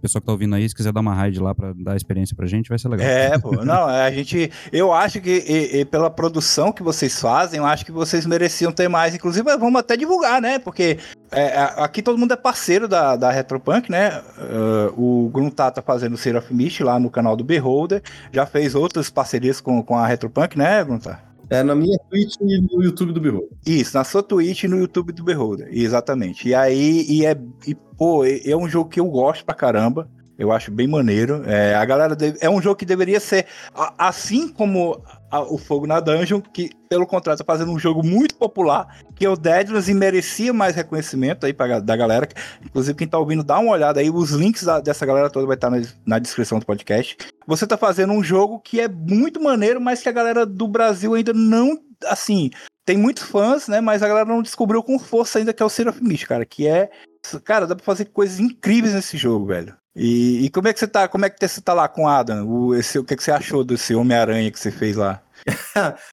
pessoal que tá ouvindo aí, se quiser dar uma raid lá pra dar experiência pra gente, vai ser legal. É, pô, não, a gente, eu acho que e, e pela produção que vocês fazem, eu acho que vocês mereciam ter mais, inclusive vamos até divulgar, né, porque é, aqui todo mundo é parceiro da, da RetroPunk, né, uh, o Gruntar tá fazendo o City of Mist lá no canal do Beholder, já fez outras parcerias com, com a RetroPunk, né, Gruntar? É, na minha Twitch e no YouTube do Beholder. Isso, na sua Twitch e no YouTube do Beholder, exatamente. E aí, e é, e, pô, é um jogo que eu gosto pra caramba, eu acho bem maneiro. É, a galera deve, é um jogo que deveria ser, a, assim como a, o Fogo na Dungeon, que pelo contrário tá fazendo um jogo muito popular, que é o Deadlands, e merecia mais reconhecimento aí pra, da galera. Inclusive, quem tá ouvindo, dá uma olhada aí, os links da, dessa galera toda vai estar tá na, na descrição do podcast. Você tá fazendo um jogo que é muito maneiro, mas que a galera do Brasil ainda não, assim, tem muitos fãs, né? Mas a galera não descobriu com força ainda que é o City of Mist, cara. Que é... Cara, dá pra fazer coisas incríveis nesse jogo, velho. E, e como é que você tá? Como é que você tá lá com o Adam? O, esse, o que, é que você achou desse Homem-Aranha que você fez lá?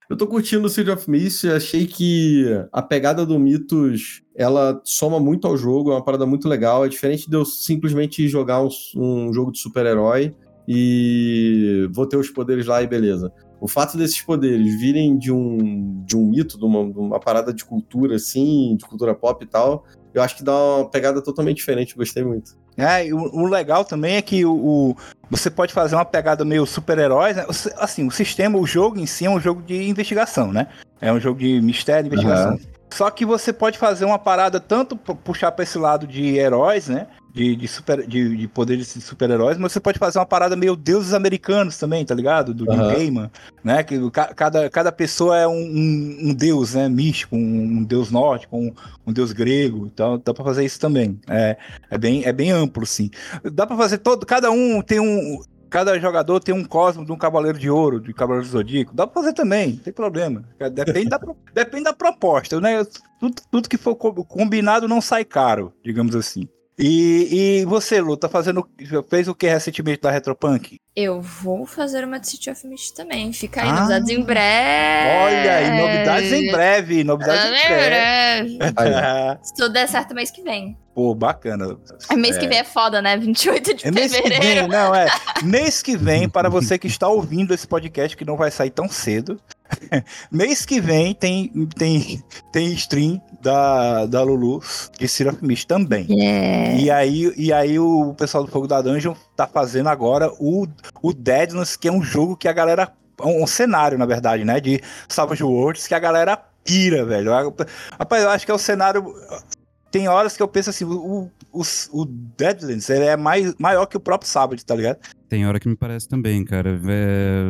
Eu tô curtindo o City of Mist. Achei que a pegada do Mythos, ela soma muito ao jogo. É uma parada muito legal. É diferente de eu simplesmente jogar um, um jogo de super-herói e vou ter os poderes lá e beleza. O fato desses poderes virem de um, de um mito, de uma, de uma parada de cultura, assim, de cultura pop e tal, eu acho que dá uma pegada totalmente diferente, gostei muito. É, e o, o legal também é que o, o, você pode fazer uma pegada meio super-heróis, né? Assim, o sistema, o jogo em si é um jogo de investigação, né? É um jogo de mistério e investigação. Uhum. Só que você pode fazer uma parada tanto puxar pra esse lado de heróis, né? De, de, super, de, de poderes de super-heróis, mas você pode fazer uma parada meio deuses americanos também, tá ligado? Do uhum. Gaiman, né? Que cada, cada pessoa é um, um, um deus, né? Místico, um, um deus nórdico, um, um deus grego, então dá pra fazer isso também. É, é, bem, é bem amplo, sim. Dá pra fazer todo... Cada um tem um... Cada jogador tem um cosmo de um cavaleiro de ouro, de um cavaleiro zodíaco. Dá pra fazer também, não tem problema. Depende da, depende da proposta, né? Tudo, tudo que for combinado não sai caro, digamos assim. E, e você, Lu, tá fazendo, fez o que recentemente da RetroPunk? Eu vou fazer uma de City of Mist também. Fica aí, ah, novidades em breve. Olha aí, novidades em breve. Novidades ah, em breve. breve. Se tudo der certo, mês que vem. Pô, bacana. É, mês é... que vem é foda, né? vinte e oito de fevereiro. Mês que vem, não, é. Mês que vem, para você que está ouvindo esse podcast, que não vai sair tão cedo. Mês que vem tem, tem, tem stream da, da Lulu de City of Mist também. Yeah. E, aí, e aí o pessoal do Fogo da Dungeon tá fazendo agora o, o Deadlands, que é um jogo que a galera... Um, um cenário, na verdade, né? De Savage Worlds, que a galera pira, velho. Rapaz, eu acho que é o cenário... Tem horas que eu penso assim, o, o, o Deadlands ele é mais, maior que o próprio Savage, tá ligado? Tem hora que me parece também, cara. É...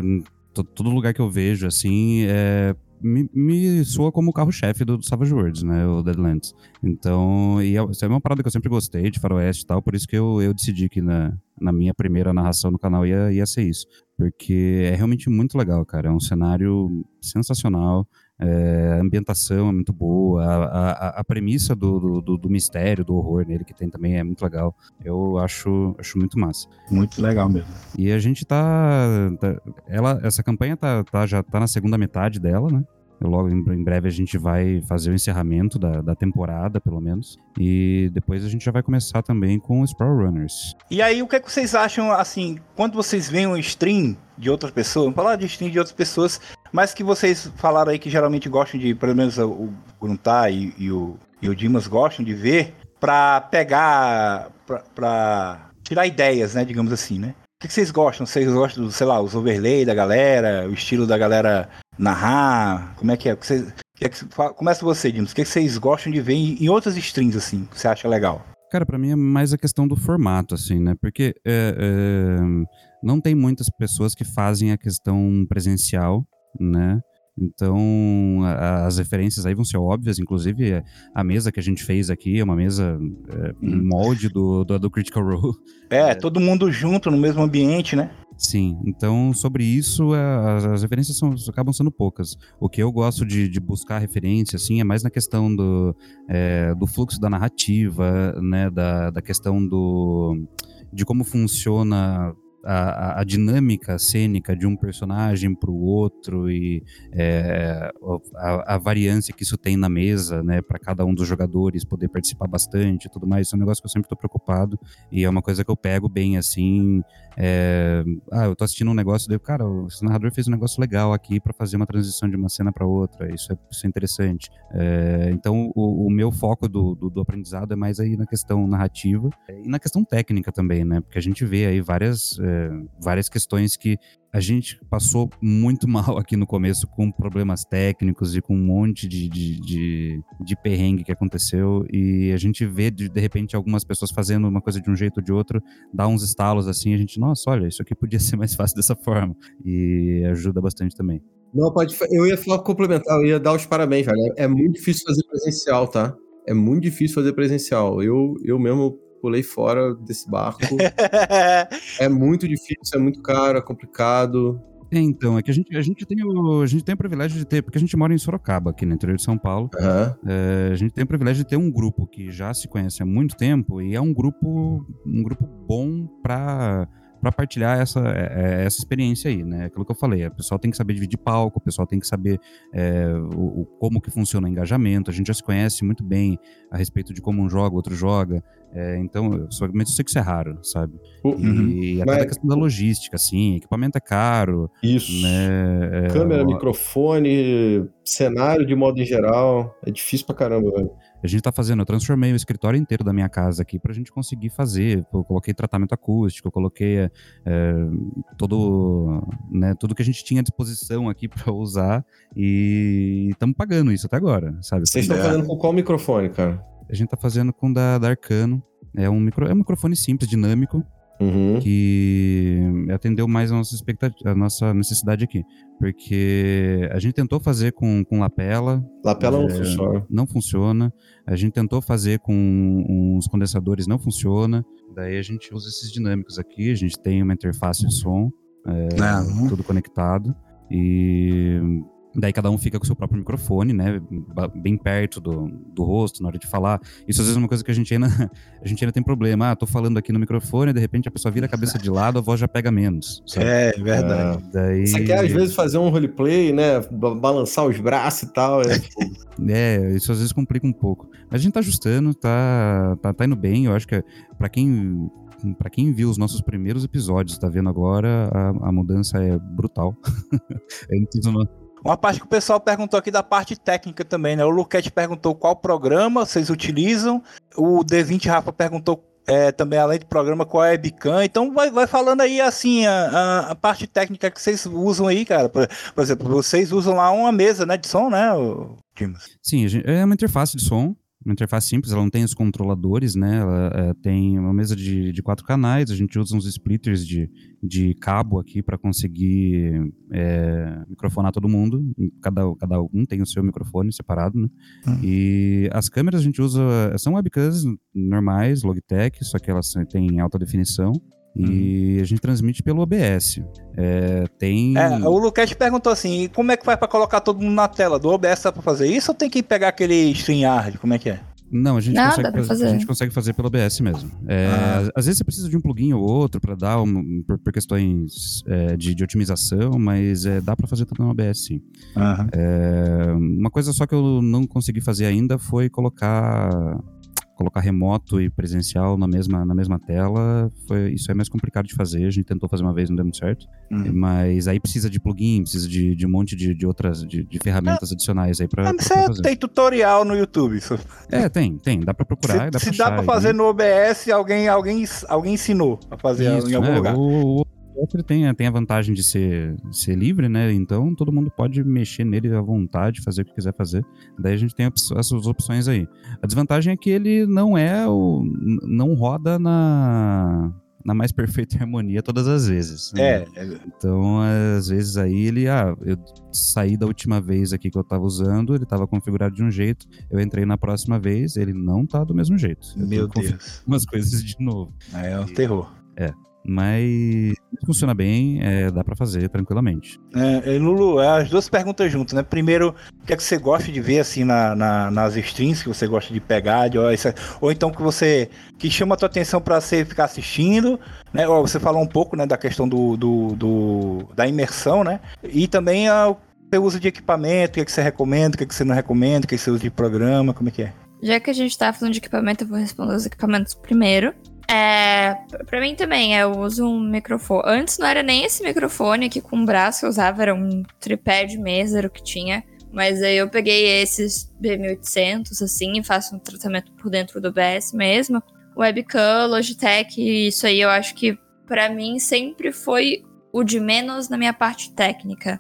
Todo lugar que eu vejo, assim, é... me, me soa como o carro-chefe do Savage Worlds, né, o Deadlands. Então, e é uma parada que eu sempre gostei de faroeste e tal, por isso que eu, eu decidi que na, na minha primeira narração no canal ia, ia ser isso. Porque é realmente muito legal, cara, é um cenário sensacional, é, a ambientação é muito boa, a, a, a premissa do, do, do mistério, do horror nele que tem também é muito legal. Eu acho, acho muito massa. Muito legal mesmo. E a gente tá... tá ela, essa campanha tá, tá, já tá na segunda metade dela, né? Logo em breve a gente vai fazer o encerramento da, da temporada, pelo menos. E depois a gente já vai começar também com os Pro Runners. E aí, o que é que vocês acham, assim, quando vocês veem um stream de outras pessoas, vamos falar de stream de outras pessoas, mas que vocês falaram aí que geralmente gostam de, pelo menos o Gruntar e, e, o, e o Dimas gostam de ver, pra pegar, pra, pra tirar ideias, né, digamos assim, né? O que, que vocês gostam? Vocês gostam do, sei lá, os overlay da galera, o estilo da galera narrar? Como é que é? Que vocês, que é que, começa você, Dimas. O que, que vocês gostam de ver em, em outras streams, assim, que você acha legal? Cara, pra mim é mais a questão do formato, assim, né? Porque é, é, não tem muitas pessoas que fazem a questão presencial, né? Então, a, as referências aí vão ser óbvias, inclusive a mesa que a gente fez aqui é uma mesa, é, um molde do, do, do Critical Role. É, todo mundo junto, no mesmo ambiente, né? Sim, então sobre isso as, as referências são, acabam sendo poucas. O que eu gosto de, de buscar referência, assim, é mais na questão do, é, do fluxo da narrativa, né, da, da questão do, de como funciona... A, a dinâmica cênica de um personagem para o outro e é, a, a variância que isso tem na mesa, né, para cada um dos jogadores poder participar bastante e tudo mais. Isso é um negócio que eu sempre tô preocupado e é uma coisa que eu pego bem assim. É, ah, eu tô assistindo um negócio e daí, cara, o narrador fez um negócio legal aqui para fazer uma transição de uma cena para outra. Isso é, isso é interessante. É, então, o, o meu foco do, do, do aprendizado é mais aí na questão narrativa e na questão técnica também, né, porque a gente vê aí várias. várias questões que a gente passou muito mal aqui no começo com problemas técnicos e com um monte de, de, de, de perrengue que aconteceu e a gente vê de, de repente algumas pessoas fazendo uma coisa de um jeito ou de outro, dá uns estalos assim, a gente, nossa, olha, isso aqui podia ser mais fácil dessa forma e ajuda bastante também. Não, pode, eu ia só complementar, eu ia dar os parabéns, velho. É muito difícil fazer presencial, tá? É muito difícil fazer presencial. Eu, eu mesmo pulei fora desse barco. É muito difícil, é muito caro, é complicado. É, então, é que a gente, a, gente tem o, a gente tem o privilégio de ter, porque a gente mora em Sorocaba, aqui no interior de São Paulo, uhum. é, a gente tem o privilégio de ter um grupo que já se conhece há muito tempo e é um grupo, um grupo bom para partilhar essa, é, essa experiência aí, né? Aquilo que eu falei, o pessoal tem que saber dividir palco, o pessoal tem que saber é, o, o, como que funciona o engajamento, a gente já se conhece muito bem a respeito de como um joga, o outro joga, é, então, eu, eu sei que isso é raro, sabe? Uhum. E até a questão da logística, assim, equipamento é caro. Isso. Né? É, câmera, ó... microfone, cenário de modo em geral, é difícil pra caramba, velho. A gente tá fazendo, eu transformei o escritório inteiro da minha casa aqui pra gente conseguir fazer. Eu coloquei tratamento acústico, eu coloquei é, todo, né, tudo que a gente tinha à disposição aqui pra usar e estamos pagando isso até agora, sabe? Vocês estão fazendo com qual microfone, cara? A gente tá fazendo com o da, da Arcano. É um, micro, é um microfone simples, dinâmico, uhum. que atendeu mais a nossa, a nossa necessidade aqui. Porque a gente tentou fazer com, com lapela. Lapela é, não funciona. Não funciona. A gente tentou fazer com uns condensadores, não funciona. Daí a gente usa esses dinâmicos aqui. A gente tem uma interface de som, é, ah, uhum. tudo conectado. E... daí cada um fica com o seu próprio microfone, né, bem perto do, do rosto na hora de falar. Isso às vezes é uma coisa que a gente ainda, a gente ainda tem problema. Ah, tô falando aqui no microfone, de repente a pessoa vira a cabeça de lado, a voz já pega menos, sabe? É, verdade. É, daí... Você quer às vezes fazer um roleplay, né, balançar os braços e tal. É, é isso às vezes complica um pouco. Mas a gente tá ajustando, tá, tá, tá indo bem. Eu acho que pra quem... Pra quem viu os nossos primeiros episódios, tá vendo agora, a, a mudança é brutal. Eu não preciso não. Uma parte que o pessoal perguntou aqui da parte técnica também, né? O Luquete perguntou qual programa vocês utilizam. O D vinte Rafa perguntou é, também, além do programa, qual é a webcam. Então vai, vai falando aí, assim, a, a, a parte técnica que vocês usam aí, cara. Por, por exemplo, vocês usam lá uma mesa, né, de som, né, Dimas? Sim, é uma interface de som. Uma interface simples, ela não tem os controladores, né? Ela é, tem uma mesa de, de quatro canais, a gente usa uns splitters de, de cabo aqui para conseguir é, microfonar todo mundo. Cada, cada um tem o seu microfone separado, né? Uhum. E as câmeras a gente usa, são webcams normais, Logitech, só que elas têm alta definição. E hum. a gente transmite pelo O B S. É, tem... é, o Lucas perguntou assim, como é que faz pra colocar todo mundo na tela? Do O B S dá pra fazer isso ou tem que pegar aquele StreamYard? Como é que é? Não, a gente, Nada, consegue, fazer, fazer. a gente consegue fazer pelo O B S mesmo. É, ah. Às vezes você precisa de um plugin ou outro pra dar, um, por, por questões é, de, de otimização, mas é, dá pra fazer tudo no O B S, sim. Ah. É, uma coisa só que eu não consegui fazer ainda foi colocar... colocar remoto e presencial na mesma, na mesma tela, foi, isso é mais complicado de fazer, a gente tentou fazer uma vez, não deu muito certo, uhum. mas aí precisa de plugin, precisa de, de um monte de, de outras, de, de ferramentas é, adicionais aí pra, pra fazer. Tem tutorial no YouTube? Isso. É, tem, tem, dá pra procurar, se dá, se pra, dá pra fazer aí. No O B S, alguém, alguém, alguém ensinou a fazer isso, em algum é, lugar. O, o... Ele tem, tem a vantagem de ser, ser livre, né? Então todo mundo pode mexer nele à vontade, fazer o que quiser fazer. Daí a gente tem op- essas opções aí. A desvantagem é que ele não é o, não roda na, na mais perfeita harmonia todas as vezes, né? É. Então às vezes aí ele, ah, eu saí da última vez aqui que eu tava usando, ele tava configurado de um jeito, eu entrei na próxima vez, ele não tá do mesmo jeito. Eu Meu Deus. Umas coisas de novo. É, é um terror. É. Mas funciona bem, é, dá pra fazer tranquilamente. É, Lulu, as duas perguntas juntas, né? Primeiro, o que é que você gosta de ver assim na, na, nas streams que você gosta de pegar, de, ou, isso, ou então que você que chama a tua atenção pra você ficar assistindo, né? Ou você falou um pouco, né, da questão do, do, do da imersão, né? E também o que você usa de equipamento, o que é que você recomenda, o que é que você não recomenda, o que é que você usa de programa, como é que é? Já que a gente tá falando de equipamento, eu vou responder os equipamentos primeiro. É, pra mim também, eu uso um microfone. Antes não era nem esse microfone aqui com o braço, eu usava, era um tripé de mesa, era o que tinha. Mas aí eu peguei esses B mil e oitocentos, assim, e faço um tratamento por dentro do O B S mesmo. Webcam, Logitech, isso aí eu acho que pra mim sempre foi o de menos na minha parte técnica.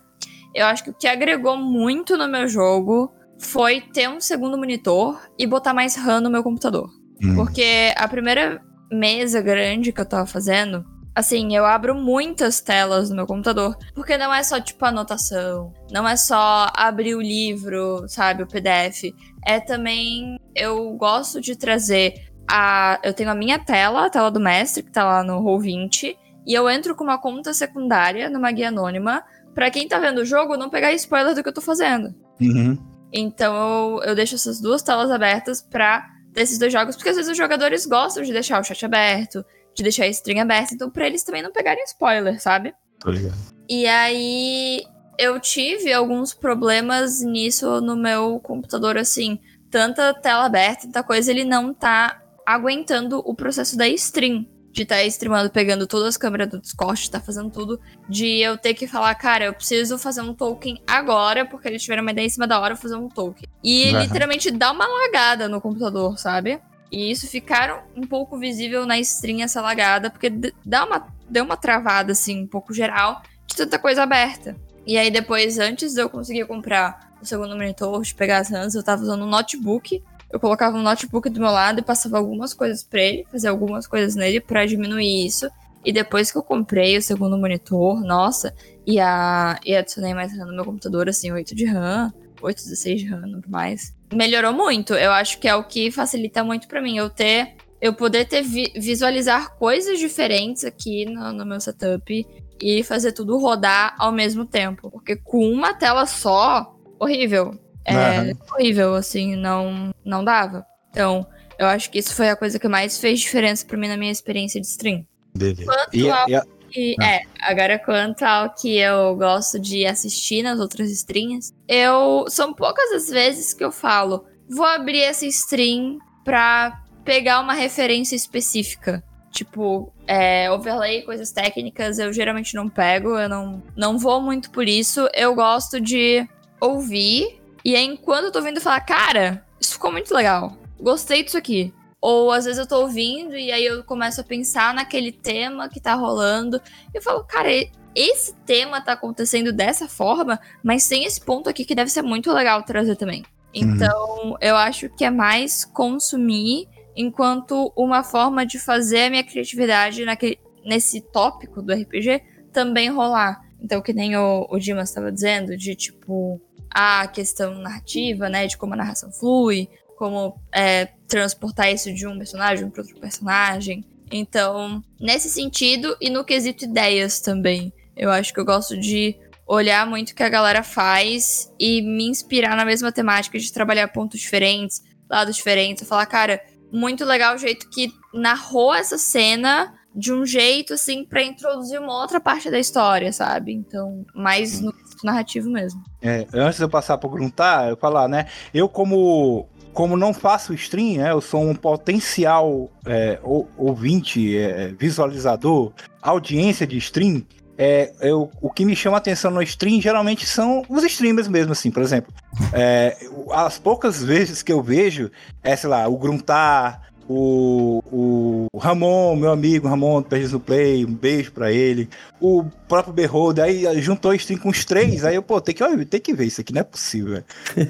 Eu acho que o que agregou muito no meu jogo foi ter um segundo monitor e botar mais RAM no meu computador. Hum. Porque a primeira... mesa grande que eu tava fazendo, assim, eu abro muitas telas no meu computador, porque não é só, tipo, anotação, não é só abrir o livro, sabe, o P D F, é também, eu gosto de trazer a... eu tenho a minha tela, a tela do mestre, que tá lá no Roll vinte, e eu entro com uma conta secundária numa guia anônima, pra quem tá vendo o jogo, não pegar spoiler do que eu tô fazendo. Uhum. Então eu, eu deixo essas duas telas abertas pra desses dois jogos, porque às vezes os jogadores gostam de deixar o chat aberto, de deixar a stream aberta, então pra eles também não pegarem spoiler, sabe? Tô ligado. E aí eu tive alguns problemas nisso no meu computador, assim, tanta tela aberta, tanta coisa, ele não tá aguentando o processo da stream, de estar tá streamando, pegando todas as câmeras do Discord, tá fazendo tudo, de eu ter que falar, cara, eu preciso fazer um token agora, porque eles tiveram uma ideia em cima da hora, eu vou fazer um token. E uhum. literalmente dá uma lagada no computador, sabe? E isso ficaram um pouco visível na stream, essa lagada, porque dá uma, deu uma travada, assim, um pouco geral, de tanta coisa aberta. E aí depois, antes de eu conseguir comprar o segundo monitor, de pegar as runs, eu tava usando um notebook. Eu colocava um notebook do meu lado e passava algumas coisas pra ele, fazia algumas coisas nele pra diminuir isso. E depois que eu comprei o segundo monitor, nossa, e, a, e adicionei mais RAM no meu computador, assim, oito de RAM, oito, dezesseis de RAM, não mais. Melhorou muito, eu acho que é o que facilita muito pra mim, eu ter, eu poder ter vi, visualizar coisas diferentes aqui no, no meu setup e fazer tudo rodar ao mesmo tempo. Porque com uma tela só, horrível. É, horrível, assim, não, não dava. Então, eu acho que isso foi a coisa que mais fez diferença pra mim na minha experiência de stream. Beleza. Quanto e, ao e, que, ah. é, agora quanto ao que eu gosto de assistir nas outras streams, eu, são poucas as vezes que eu falo, vou abrir essa stream pra pegar uma referência específica. Tipo, é, overlay, coisas técnicas, eu geralmente não pego, eu não, não vou muito por isso. Eu gosto de ouvir, e aí, enquanto eu tô ouvindo, eu falo, cara, isso ficou muito legal, gostei disso aqui. Ou, às vezes, eu tô ouvindo e aí eu começo a pensar naquele tema que tá rolando. E eu falo, cara, esse tema tá acontecendo dessa forma, mas tem esse ponto aqui que deve ser muito legal trazer também. Então, uhum. eu acho que é mais consumir enquanto uma forma de fazer a minha criatividade naquele, nesse tópico do R P G também rolar. Então, que nem o, o Dimas tava dizendo, de, tipo, a questão narrativa, né, de como a narração flui, como é, transportar isso de um personagem para outro personagem. Então, nesse sentido e no quesito ideias também, eu acho que eu gosto de olhar muito o que a galera faz e me inspirar na mesma temática, de trabalhar pontos diferentes, lados diferentes, falar, cara, muito legal o jeito que narrou essa cena, de um jeito, assim, pra introduzir uma outra parte da história, sabe? Então, mais no narrativo mesmo. É, antes de eu passar pro Gruntar, eu falar, né? Eu, como, como não faço stream, né? Eu sou um potencial é, ouvinte, é, visualizador, audiência de stream. É, eu, o que me chama a atenção no stream geralmente são os streamers mesmo, assim, por exemplo. É, as poucas vezes que eu vejo é, sei lá, o Gruntar... O, o Ramon, meu amigo Ramon, perdido no Play, um beijo pra ele. O próprio Beholder, aí juntou o stream com os três, aí eu, pô, tem que, ó, tem que ver isso aqui, não é possível.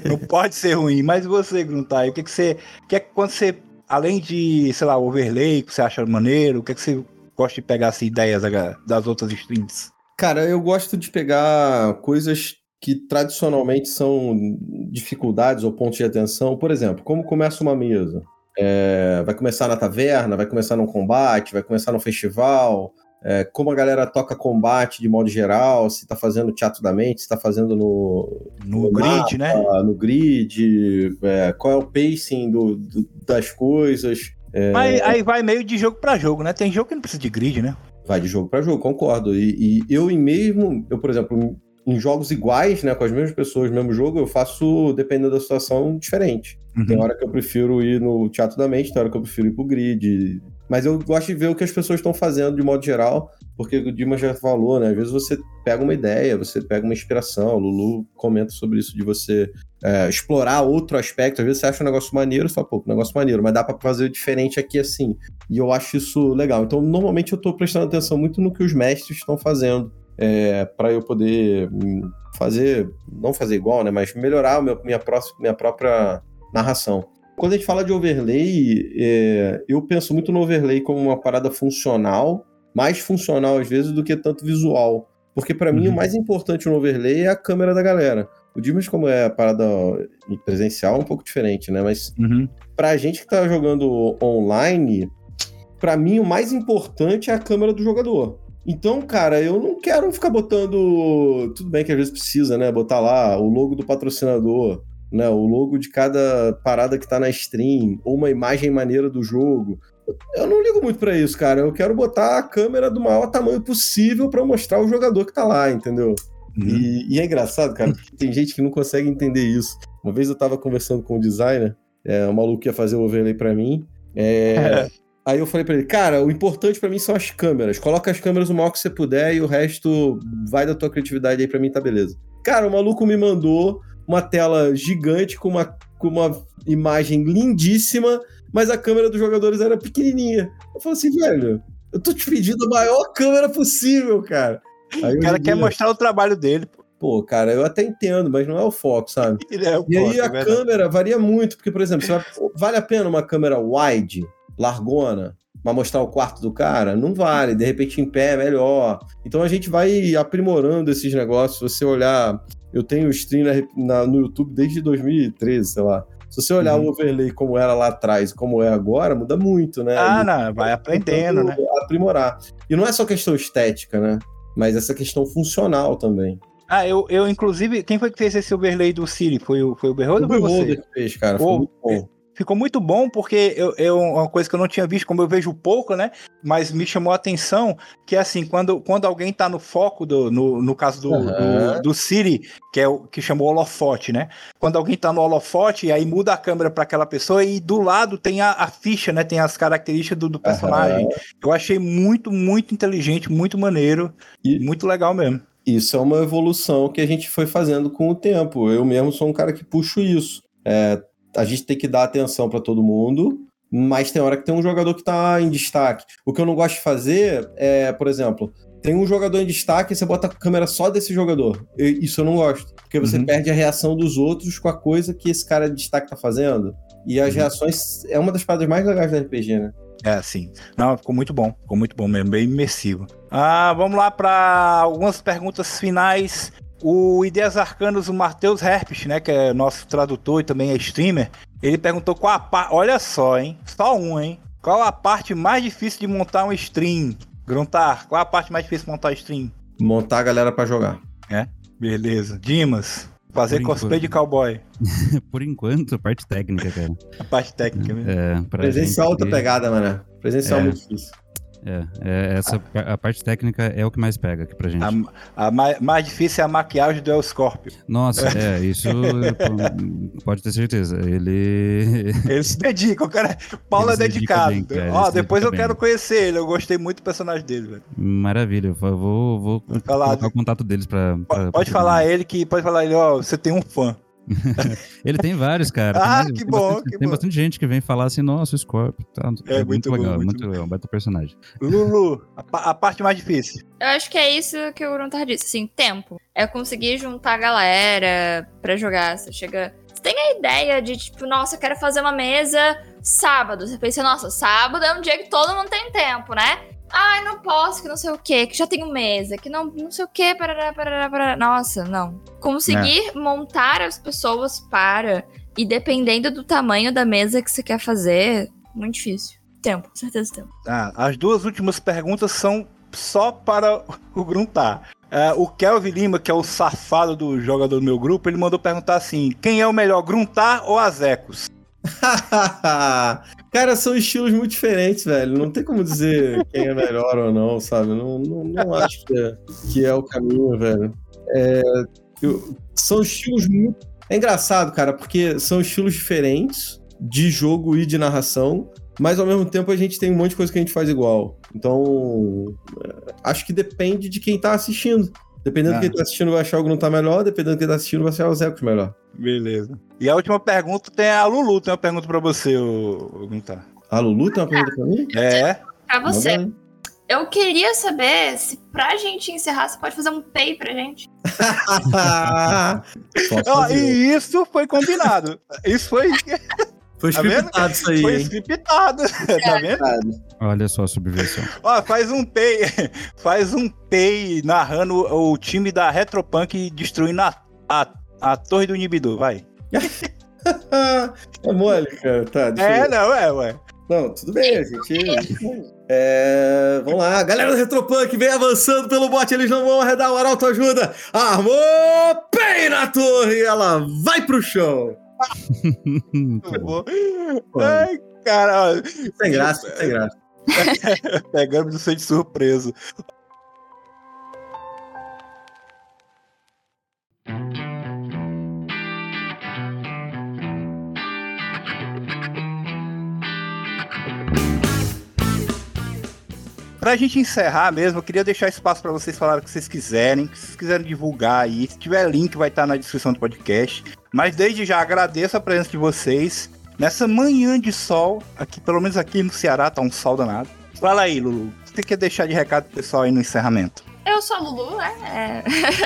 Não pode ser ruim. Mas você, Gruntar, o que que você... O que é que quando você, além de, sei lá, o overlay, que você acha maneiro, o que é que você gosta de pegar, assim, ideias das outras streams? Cara, eu gosto de pegar coisas que tradicionalmente são dificuldades ou pontos de atenção. Por exemplo, como começa uma mesa? É, vai começar na taverna, vai começar num combate, vai começar num festival, é, como a galera toca combate de modo geral, se tá fazendo teatro da mente, se tá fazendo no, no, no grid, mapa, né? No grid, é, qual é o pacing do, do, das coisas. É... Mas aí vai meio de jogo pra jogo, né? Tem jogo que não precisa de grid, né? Vai de jogo pra jogo, concordo. E, e eu mesmo, eu, por exemplo, em jogos iguais, né, com as mesmas pessoas, mesmo jogo, eu faço, dependendo da situação, diferente. Uhum. Tem hora que eu prefiro ir no teatro da mente, tem hora que eu prefiro ir pro grid. Mas eu gosto de ver o que as pessoas estão fazendo de modo geral, porque o Dimas já falou, né, às vezes você pega uma ideia, você pega uma inspiração, o Lulu comenta sobre isso, de você é, explorar outro aspecto, às vezes você acha um negócio maneiro, você fala, pô, um negócio maneiro, mas dá pra fazer diferente aqui assim. E eu acho isso legal. Então, normalmente eu tô prestando atenção muito no que os mestres estão fazendo. É, para eu poder fazer, não fazer igual, né, mas melhorar a minha, minha, próxima, minha própria narração. Quando a gente fala de overlay, é, eu penso muito no overlay como uma parada funcional, mais funcional às vezes do que tanto visual, porque para uhum. mim o mais importante no overlay é a câmera da galera. O Dimas, como é a parada presencial, é um pouco diferente, né, mas uhum. pra gente que tá jogando online, para mim o mais importante é a câmera do jogador. Então, cara, eu não quero ficar botando... Tudo bem que às vezes precisa, né? Botar lá o logo do patrocinador, né? O logo de cada parada que tá na stream, ou uma imagem maneira do jogo. Eu não ligo muito pra isso, cara. Eu quero botar a câmera do maior tamanho possível pra mostrar o jogador que tá lá, entendeu? Uhum. E, e é engraçado, cara, porque tem gente que não consegue entender isso. Uma vez eu tava conversando com um designer, é, o maluco ia fazer o overlay pra mim, é... Aí eu falei pra ele, cara, o importante pra mim são as câmeras. Coloca as câmeras o maior que você puder e o resto vai da tua criatividade aí pra mim, tá beleza. Cara, o maluco me mandou uma tela gigante com uma, com uma imagem lindíssima, mas a câmera dos jogadores era pequenininha. Eu falei assim, velho, eu tô te pedindo a maior câmera possível, cara. Aí o cara quer mostrar o trabalho dele, pô. Pô, cara, eu até entendo, mas não é o foco, sabe? É o e foco, aí a é câmera varia muito, porque, por exemplo, você vai... vale a pena uma câmera wide, largona, pra mostrar o quarto do cara? Não vale, de repente em pé é melhor. Então a gente vai aprimorando esses negócios. Se você olhar, eu tenho stream na, na, no YouTube desde dois mil e treze, sei lá. Se você olhar uhum. o overlay como era lá atrás e como é agora, muda muito, né? Ah, e não, vai aprendendo, né? Aprimorar. E não é só questão estética, né? Mas essa questão funcional também. Ah, eu, eu inclusive, quem foi que fez esse overlay do Siri? Foi o, foi o Beholder ou foi você? O Beholder fez, cara, ficou muito bom. Ficou muito bom porque eu, eu, uma coisa que eu não tinha visto, como eu vejo pouco, né? Mas me chamou a atenção que, assim, quando, quando alguém tá no foco, do, no, no caso do, uhum. do, do Siri, que é o que chamou holofote, né? Quando alguém tá no holofote, aí muda a câmera para aquela pessoa e do lado tem a, a ficha, né? Tem as características do, do personagem. Uhum. Eu achei muito, muito inteligente, muito maneiro e muito legal mesmo. Isso é uma evolução que a gente foi fazendo com o tempo. Eu mesmo sou um cara que puxo isso. É, a gente tem que dar atenção para todo mundo, mas tem hora que tem um jogador que tá em destaque. O que eu não gosto de fazer é, por exemplo, tem um jogador em destaque e você bota a câmera só desse jogador. Eu, isso eu não gosto, porque você uhum. perde a reação dos outros com a coisa que esse cara de destaque tá fazendo. E as uhum. reações... É uma das paradas mais legais do R P G, né? É, sim. Não, ficou muito bom. Ficou muito bom mesmo, bem imersivo. Ah, vamos lá para algumas perguntas finais. O Ideias Arcanas, o Matheus Herpes, né, que é nosso tradutor e também é streamer, ele perguntou qual a parte... Olha só, hein? Só um, hein? Qual a parte mais difícil de montar um stream? Gruntar, qual a parte mais difícil de montar um stream? Montar a galera pra jogar. É? Beleza. Dimas, fazer Por cosplay enquanto. de cowboy. Por enquanto, a parte técnica, cara. A parte técnica mesmo. É, presencial outra que... pegada, mano. Presencial é muito difícil. É, é essa, a, a parte técnica é o que mais pega aqui pra gente. A, a mais, mais difícil é a maquiagem do El Scorpio. Nossa, é, isso pode ter certeza. Ele... Ele se dedica, o cara... Paulo é dedicado. Bem, cara, Ó, depois eu bem. quero conhecer ele, eu gostei muito do personagem dele, velho. Maravilha, eu vou, vou colocar de... o contato deles pra... pra pode pra falar a ele que, pode falar a ele, ó, você tem um fã. Ele tem vários, cara. Ah, tem, que tem bom, bastante, que Tem bom. bastante gente que vem falar assim, nossa, o Scorpio, tá, é, é muito, muito legal, bom, muito bom. legal, um baita personagem. Lulu, a, a parte mais difícil. Eu acho que é isso que o Gruntar disse, assim, tempo. É conseguir juntar a galera pra jogar, você chega... Você tem a ideia de, tipo, nossa, eu quero fazer uma mesa sábado. Você pensa, nossa, sábado é um dia que todo mundo tem tempo, né? Ai, não posso, que não sei o quê, que já tenho mesa, que não, não sei o quê, parará, parará, parará. Nossa, não. Conseguir é. montar as pessoas para, e dependendo do tamanho da mesa que você quer fazer, muito difícil. Tempo, certeza tempo. Ah, as duas últimas perguntas são só para o Gruntar. Uh, o Kelvin Lima, que é o safado do jogador do meu grupo, ele mandou perguntar assim, quem é o melhor, Gruntar ou Azecos? Cara, são estilos muito diferentes, velho. Não tem como dizer quem é melhor ou não, sabe? Não, não, não acho que é, que é o caminho, velho. É, eu, são estilos muito... É engraçado, cara, porque são estilos diferentes de jogo e de narração, mas ao mesmo tempo a gente tem um monte de coisa que a gente faz igual. Então, acho que depende de quem tá assistindo. Dependendo ah. de quem tá assistindo vai achar o Gruntar melhor, dependendo de quem tá assistindo vai achar o Zecos melhor. Beleza. E a última pergunta tem a Lulu, tem uma pergunta pra você, o Gruntar. A Lulu tem uma pergunta pra mim? É. Pra você. Eu queria saber se pra gente encerrar, você pode fazer um pay pra gente? oh, e isso foi combinado. Isso foi... Foi scriptado isso aí, Foi scriptado, tá vendo? Olha só a subversão. Ó, faz um pay, faz um pay narrando o time da RetroPunk destruindo a, a, a torre do inibidor, vai. É mole, cara, tá. É, eu... não, é, ué. Não, tudo bem, a gente... É, vamos lá, galera do RetroPunk vem avançando pelo bot, eles não vão arredar, o Arauto ajuda. Armou, pei na torre, e ela vai pro chão. Muito bom. Ai, cara. Sem graça, sem graça. Pegamos você de surpresa. Pra gente encerrar mesmo, eu queria deixar espaço pra vocês falarem o que vocês quiserem, se vocês quiserem divulgar aí, se tiver link vai estar na descrição do podcast, mas desde já agradeço a presença de vocês nessa manhã de sol, aqui, pelo menos aqui no Ceará tá um sol danado. Fala aí, Lulu, o que você quer deixar de recado pro pessoal aí no encerramento? Eu sou a Lulu, né?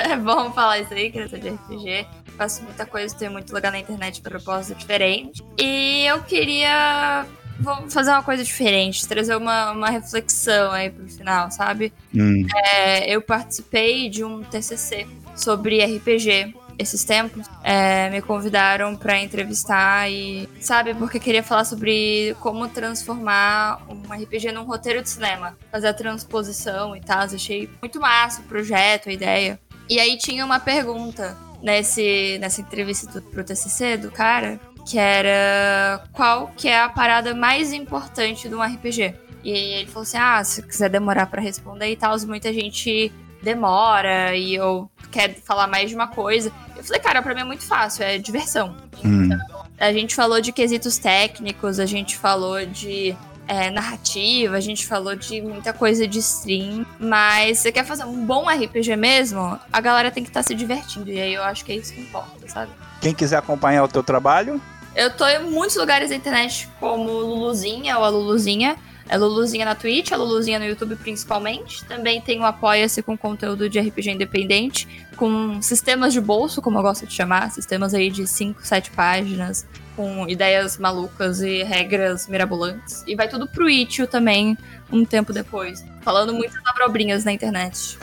É, é bom falar isso aí, criatura de R P G. Faço muita coisa, tenho muito lugar na internet pra propósito diferente, e eu queria... Vou fazer uma coisa diferente, trazer uma, uma reflexão aí pro final, sabe? Hum. É, eu participei de um T C C sobre R P G esses tempos. É, me convidaram pra entrevistar e, sabe, porque queria falar sobre como transformar um R P G num roteiro de cinema. Fazer a transposição e tal, achei muito massa o projeto, a ideia. E aí tinha uma pergunta nesse, nessa entrevista do, pro T C C do cara... que era qual que é a parada mais importante de um R P G. E ele falou assim, ah, se quiser demorar pra responder e tal, muita gente demora e eu quero falar mais de uma coisa. Eu falei, cara, pra mim é muito fácil, é diversão. Hum. Então, a gente falou de quesitos técnicos, a gente falou de é, narrativa, a gente falou de muita coisa de stream, mas você quer fazer um bom R P G mesmo, a galera tem que estar tá se divertindo, e aí eu acho que é isso que importa, sabe? Quem quiser acompanhar o teu trabalho... Eu tô em muitos lugares da internet, como Luluzinha ou a Luluzinha. É Luluzinha na Twitch, a Luluzinha no YouTube principalmente. Também tem o Apoia-se com conteúdo de R P G independente, com sistemas de bolso, como eu gosto de chamar. Sistemas aí de cinco, sete páginas, com ideias malucas e regras mirabolantes. E vai tudo pro itch ponto io também, um tempo depois. Falando muitas abrobrinhas na internet.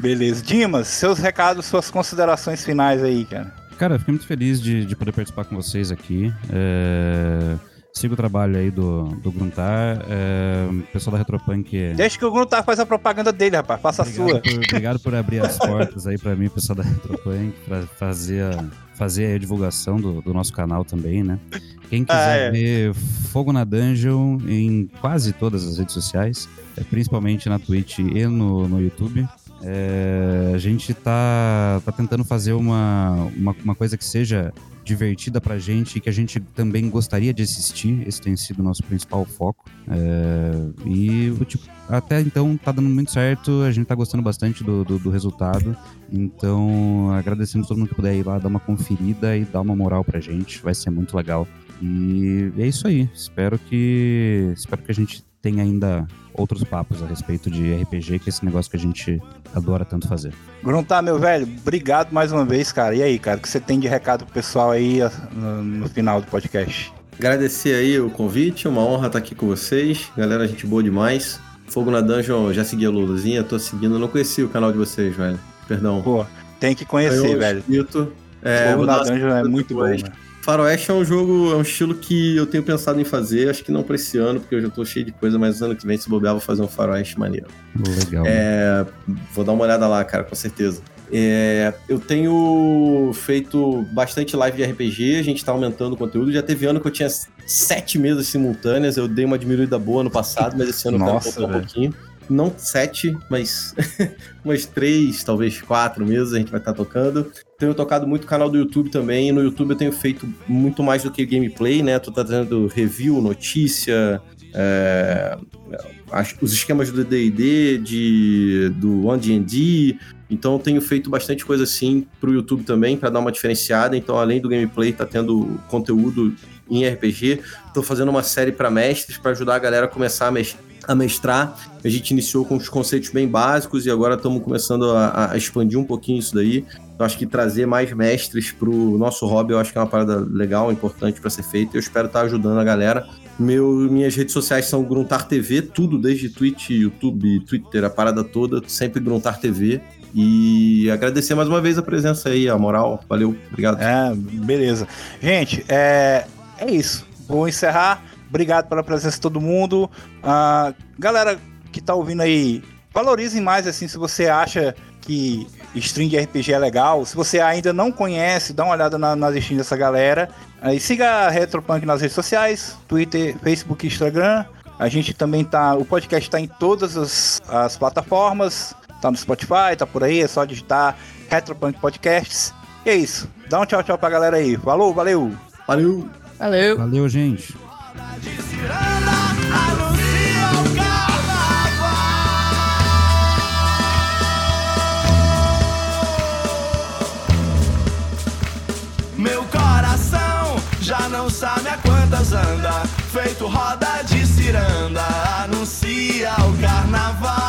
Beleza. Dimas, seus recados, suas considerações finais aí, cara. Cara, fiquei muito feliz de, de poder participar com vocês aqui. É... Sigo o trabalho aí do, do Gruntar. É... O pessoal da Retropunk... Deixa que o Gruntar faz a propaganda dele, rapaz. Faça a sua. Por, obrigado por abrir as portas aí pra mim, pessoal da Retropunk, pra fazer a, fazer a divulgação do, do nosso canal também, né? Quem quiser ah, é. ver Fogo na Dungeon em quase todas as redes sociais, principalmente na Twitch e no, no YouTube... É, a gente tá, tá tentando fazer uma, uma, uma coisa que seja divertida pra gente e que a gente também gostaria de assistir. Esse tem sido o nosso principal foco. É, e tipo, até então tá dando muito certo, a gente tá gostando bastante do, do, do resultado. Então agradecemos todo mundo que puder ir lá, dar uma conferida e dar uma moral pra gente, vai ser muito legal. E é isso aí, espero que, espero que a gente tenha ainda... outros papos a respeito de R P G, que é esse negócio que a gente adora tanto fazer. Gruntar, meu velho, obrigado mais uma vez, cara. E aí, cara, o que você tem de recado pro pessoal aí no, no final do podcast? Agradecer aí o convite, uma honra estar aqui com vocês. Galera, gente boa demais. Fogo na Dungeon, já segui a Luluzinha, tô seguindo, não conheci o canal de vocês, velho. Perdão. Pô, tem que conhecer, eu, velho. É, Fogo na Dungeon é muito bom, né? Faroeste é um jogo, é um estilo que eu tenho pensado em fazer, acho que não pra esse ano, porque eu já tô cheio de coisa, mas ano que vem, se bobear, vou fazer um faroeste maneiro. Legal. É, vou dar uma olhada lá, cara, com certeza. É, eu tenho feito bastante live de R P G, a gente tá aumentando o conteúdo, já teve ano que eu tinha sete mesas simultâneas, eu dei uma diminuída boa no passado, mas esse ano eu quero voltar um pouquinho. Não sete, mas umas três, talvez quatro mesas a gente vai estar tá tocando. Tenho tocado muito o canal do YouTube também, e no YouTube eu tenho feito muito mais do que gameplay, né? Tô trazendo review, notícia, é, as, os esquemas do D e D, de, do D e D, então eu tenho feito bastante coisa assim pro YouTube também, para dar uma diferenciada, então além do gameplay tá tendo conteúdo em R P G, tô fazendo uma série para mestres, para ajudar a galera a começar a mexer. a mestrar, a gente iniciou com os conceitos bem básicos e agora estamos começando a, a expandir um pouquinho isso daí. Eu acho que trazer mais mestres pro nosso hobby, eu acho que é uma parada legal, importante para ser feita, eu espero estar tá ajudando a galera. Meu, minhas redes sociais são Gruntar T V, tudo, desde Twitch, YouTube, Twitter, a parada toda, sempre Gruntar T V. E agradecer mais uma vez a presença aí, a moral, valeu, obrigado. É, beleza. Gente, é, é isso, vou encerrar. Obrigado pela presença de todo mundo. Uh, galera que tá ouvindo aí, valorizem mais, assim, se você acha que stream de R P G é legal. Se você ainda não conhece, dá uma olhada na, nas streams dessa galera. Aí siga a Retropunk nas redes sociais, Twitter, Facebook, Instagram. A gente também tá... O podcast tá em todas as, as plataformas. Tá no Spotify, tá por aí. É só digitar Retropunk Podcasts. E é isso. Dá um tchau, tchau pra galera aí. Falou, valeu. Valeu. Valeu. Valeu, gente. Meu coração já não sabe a quantas anda, feito roda de ciranda, anuncia o carnaval.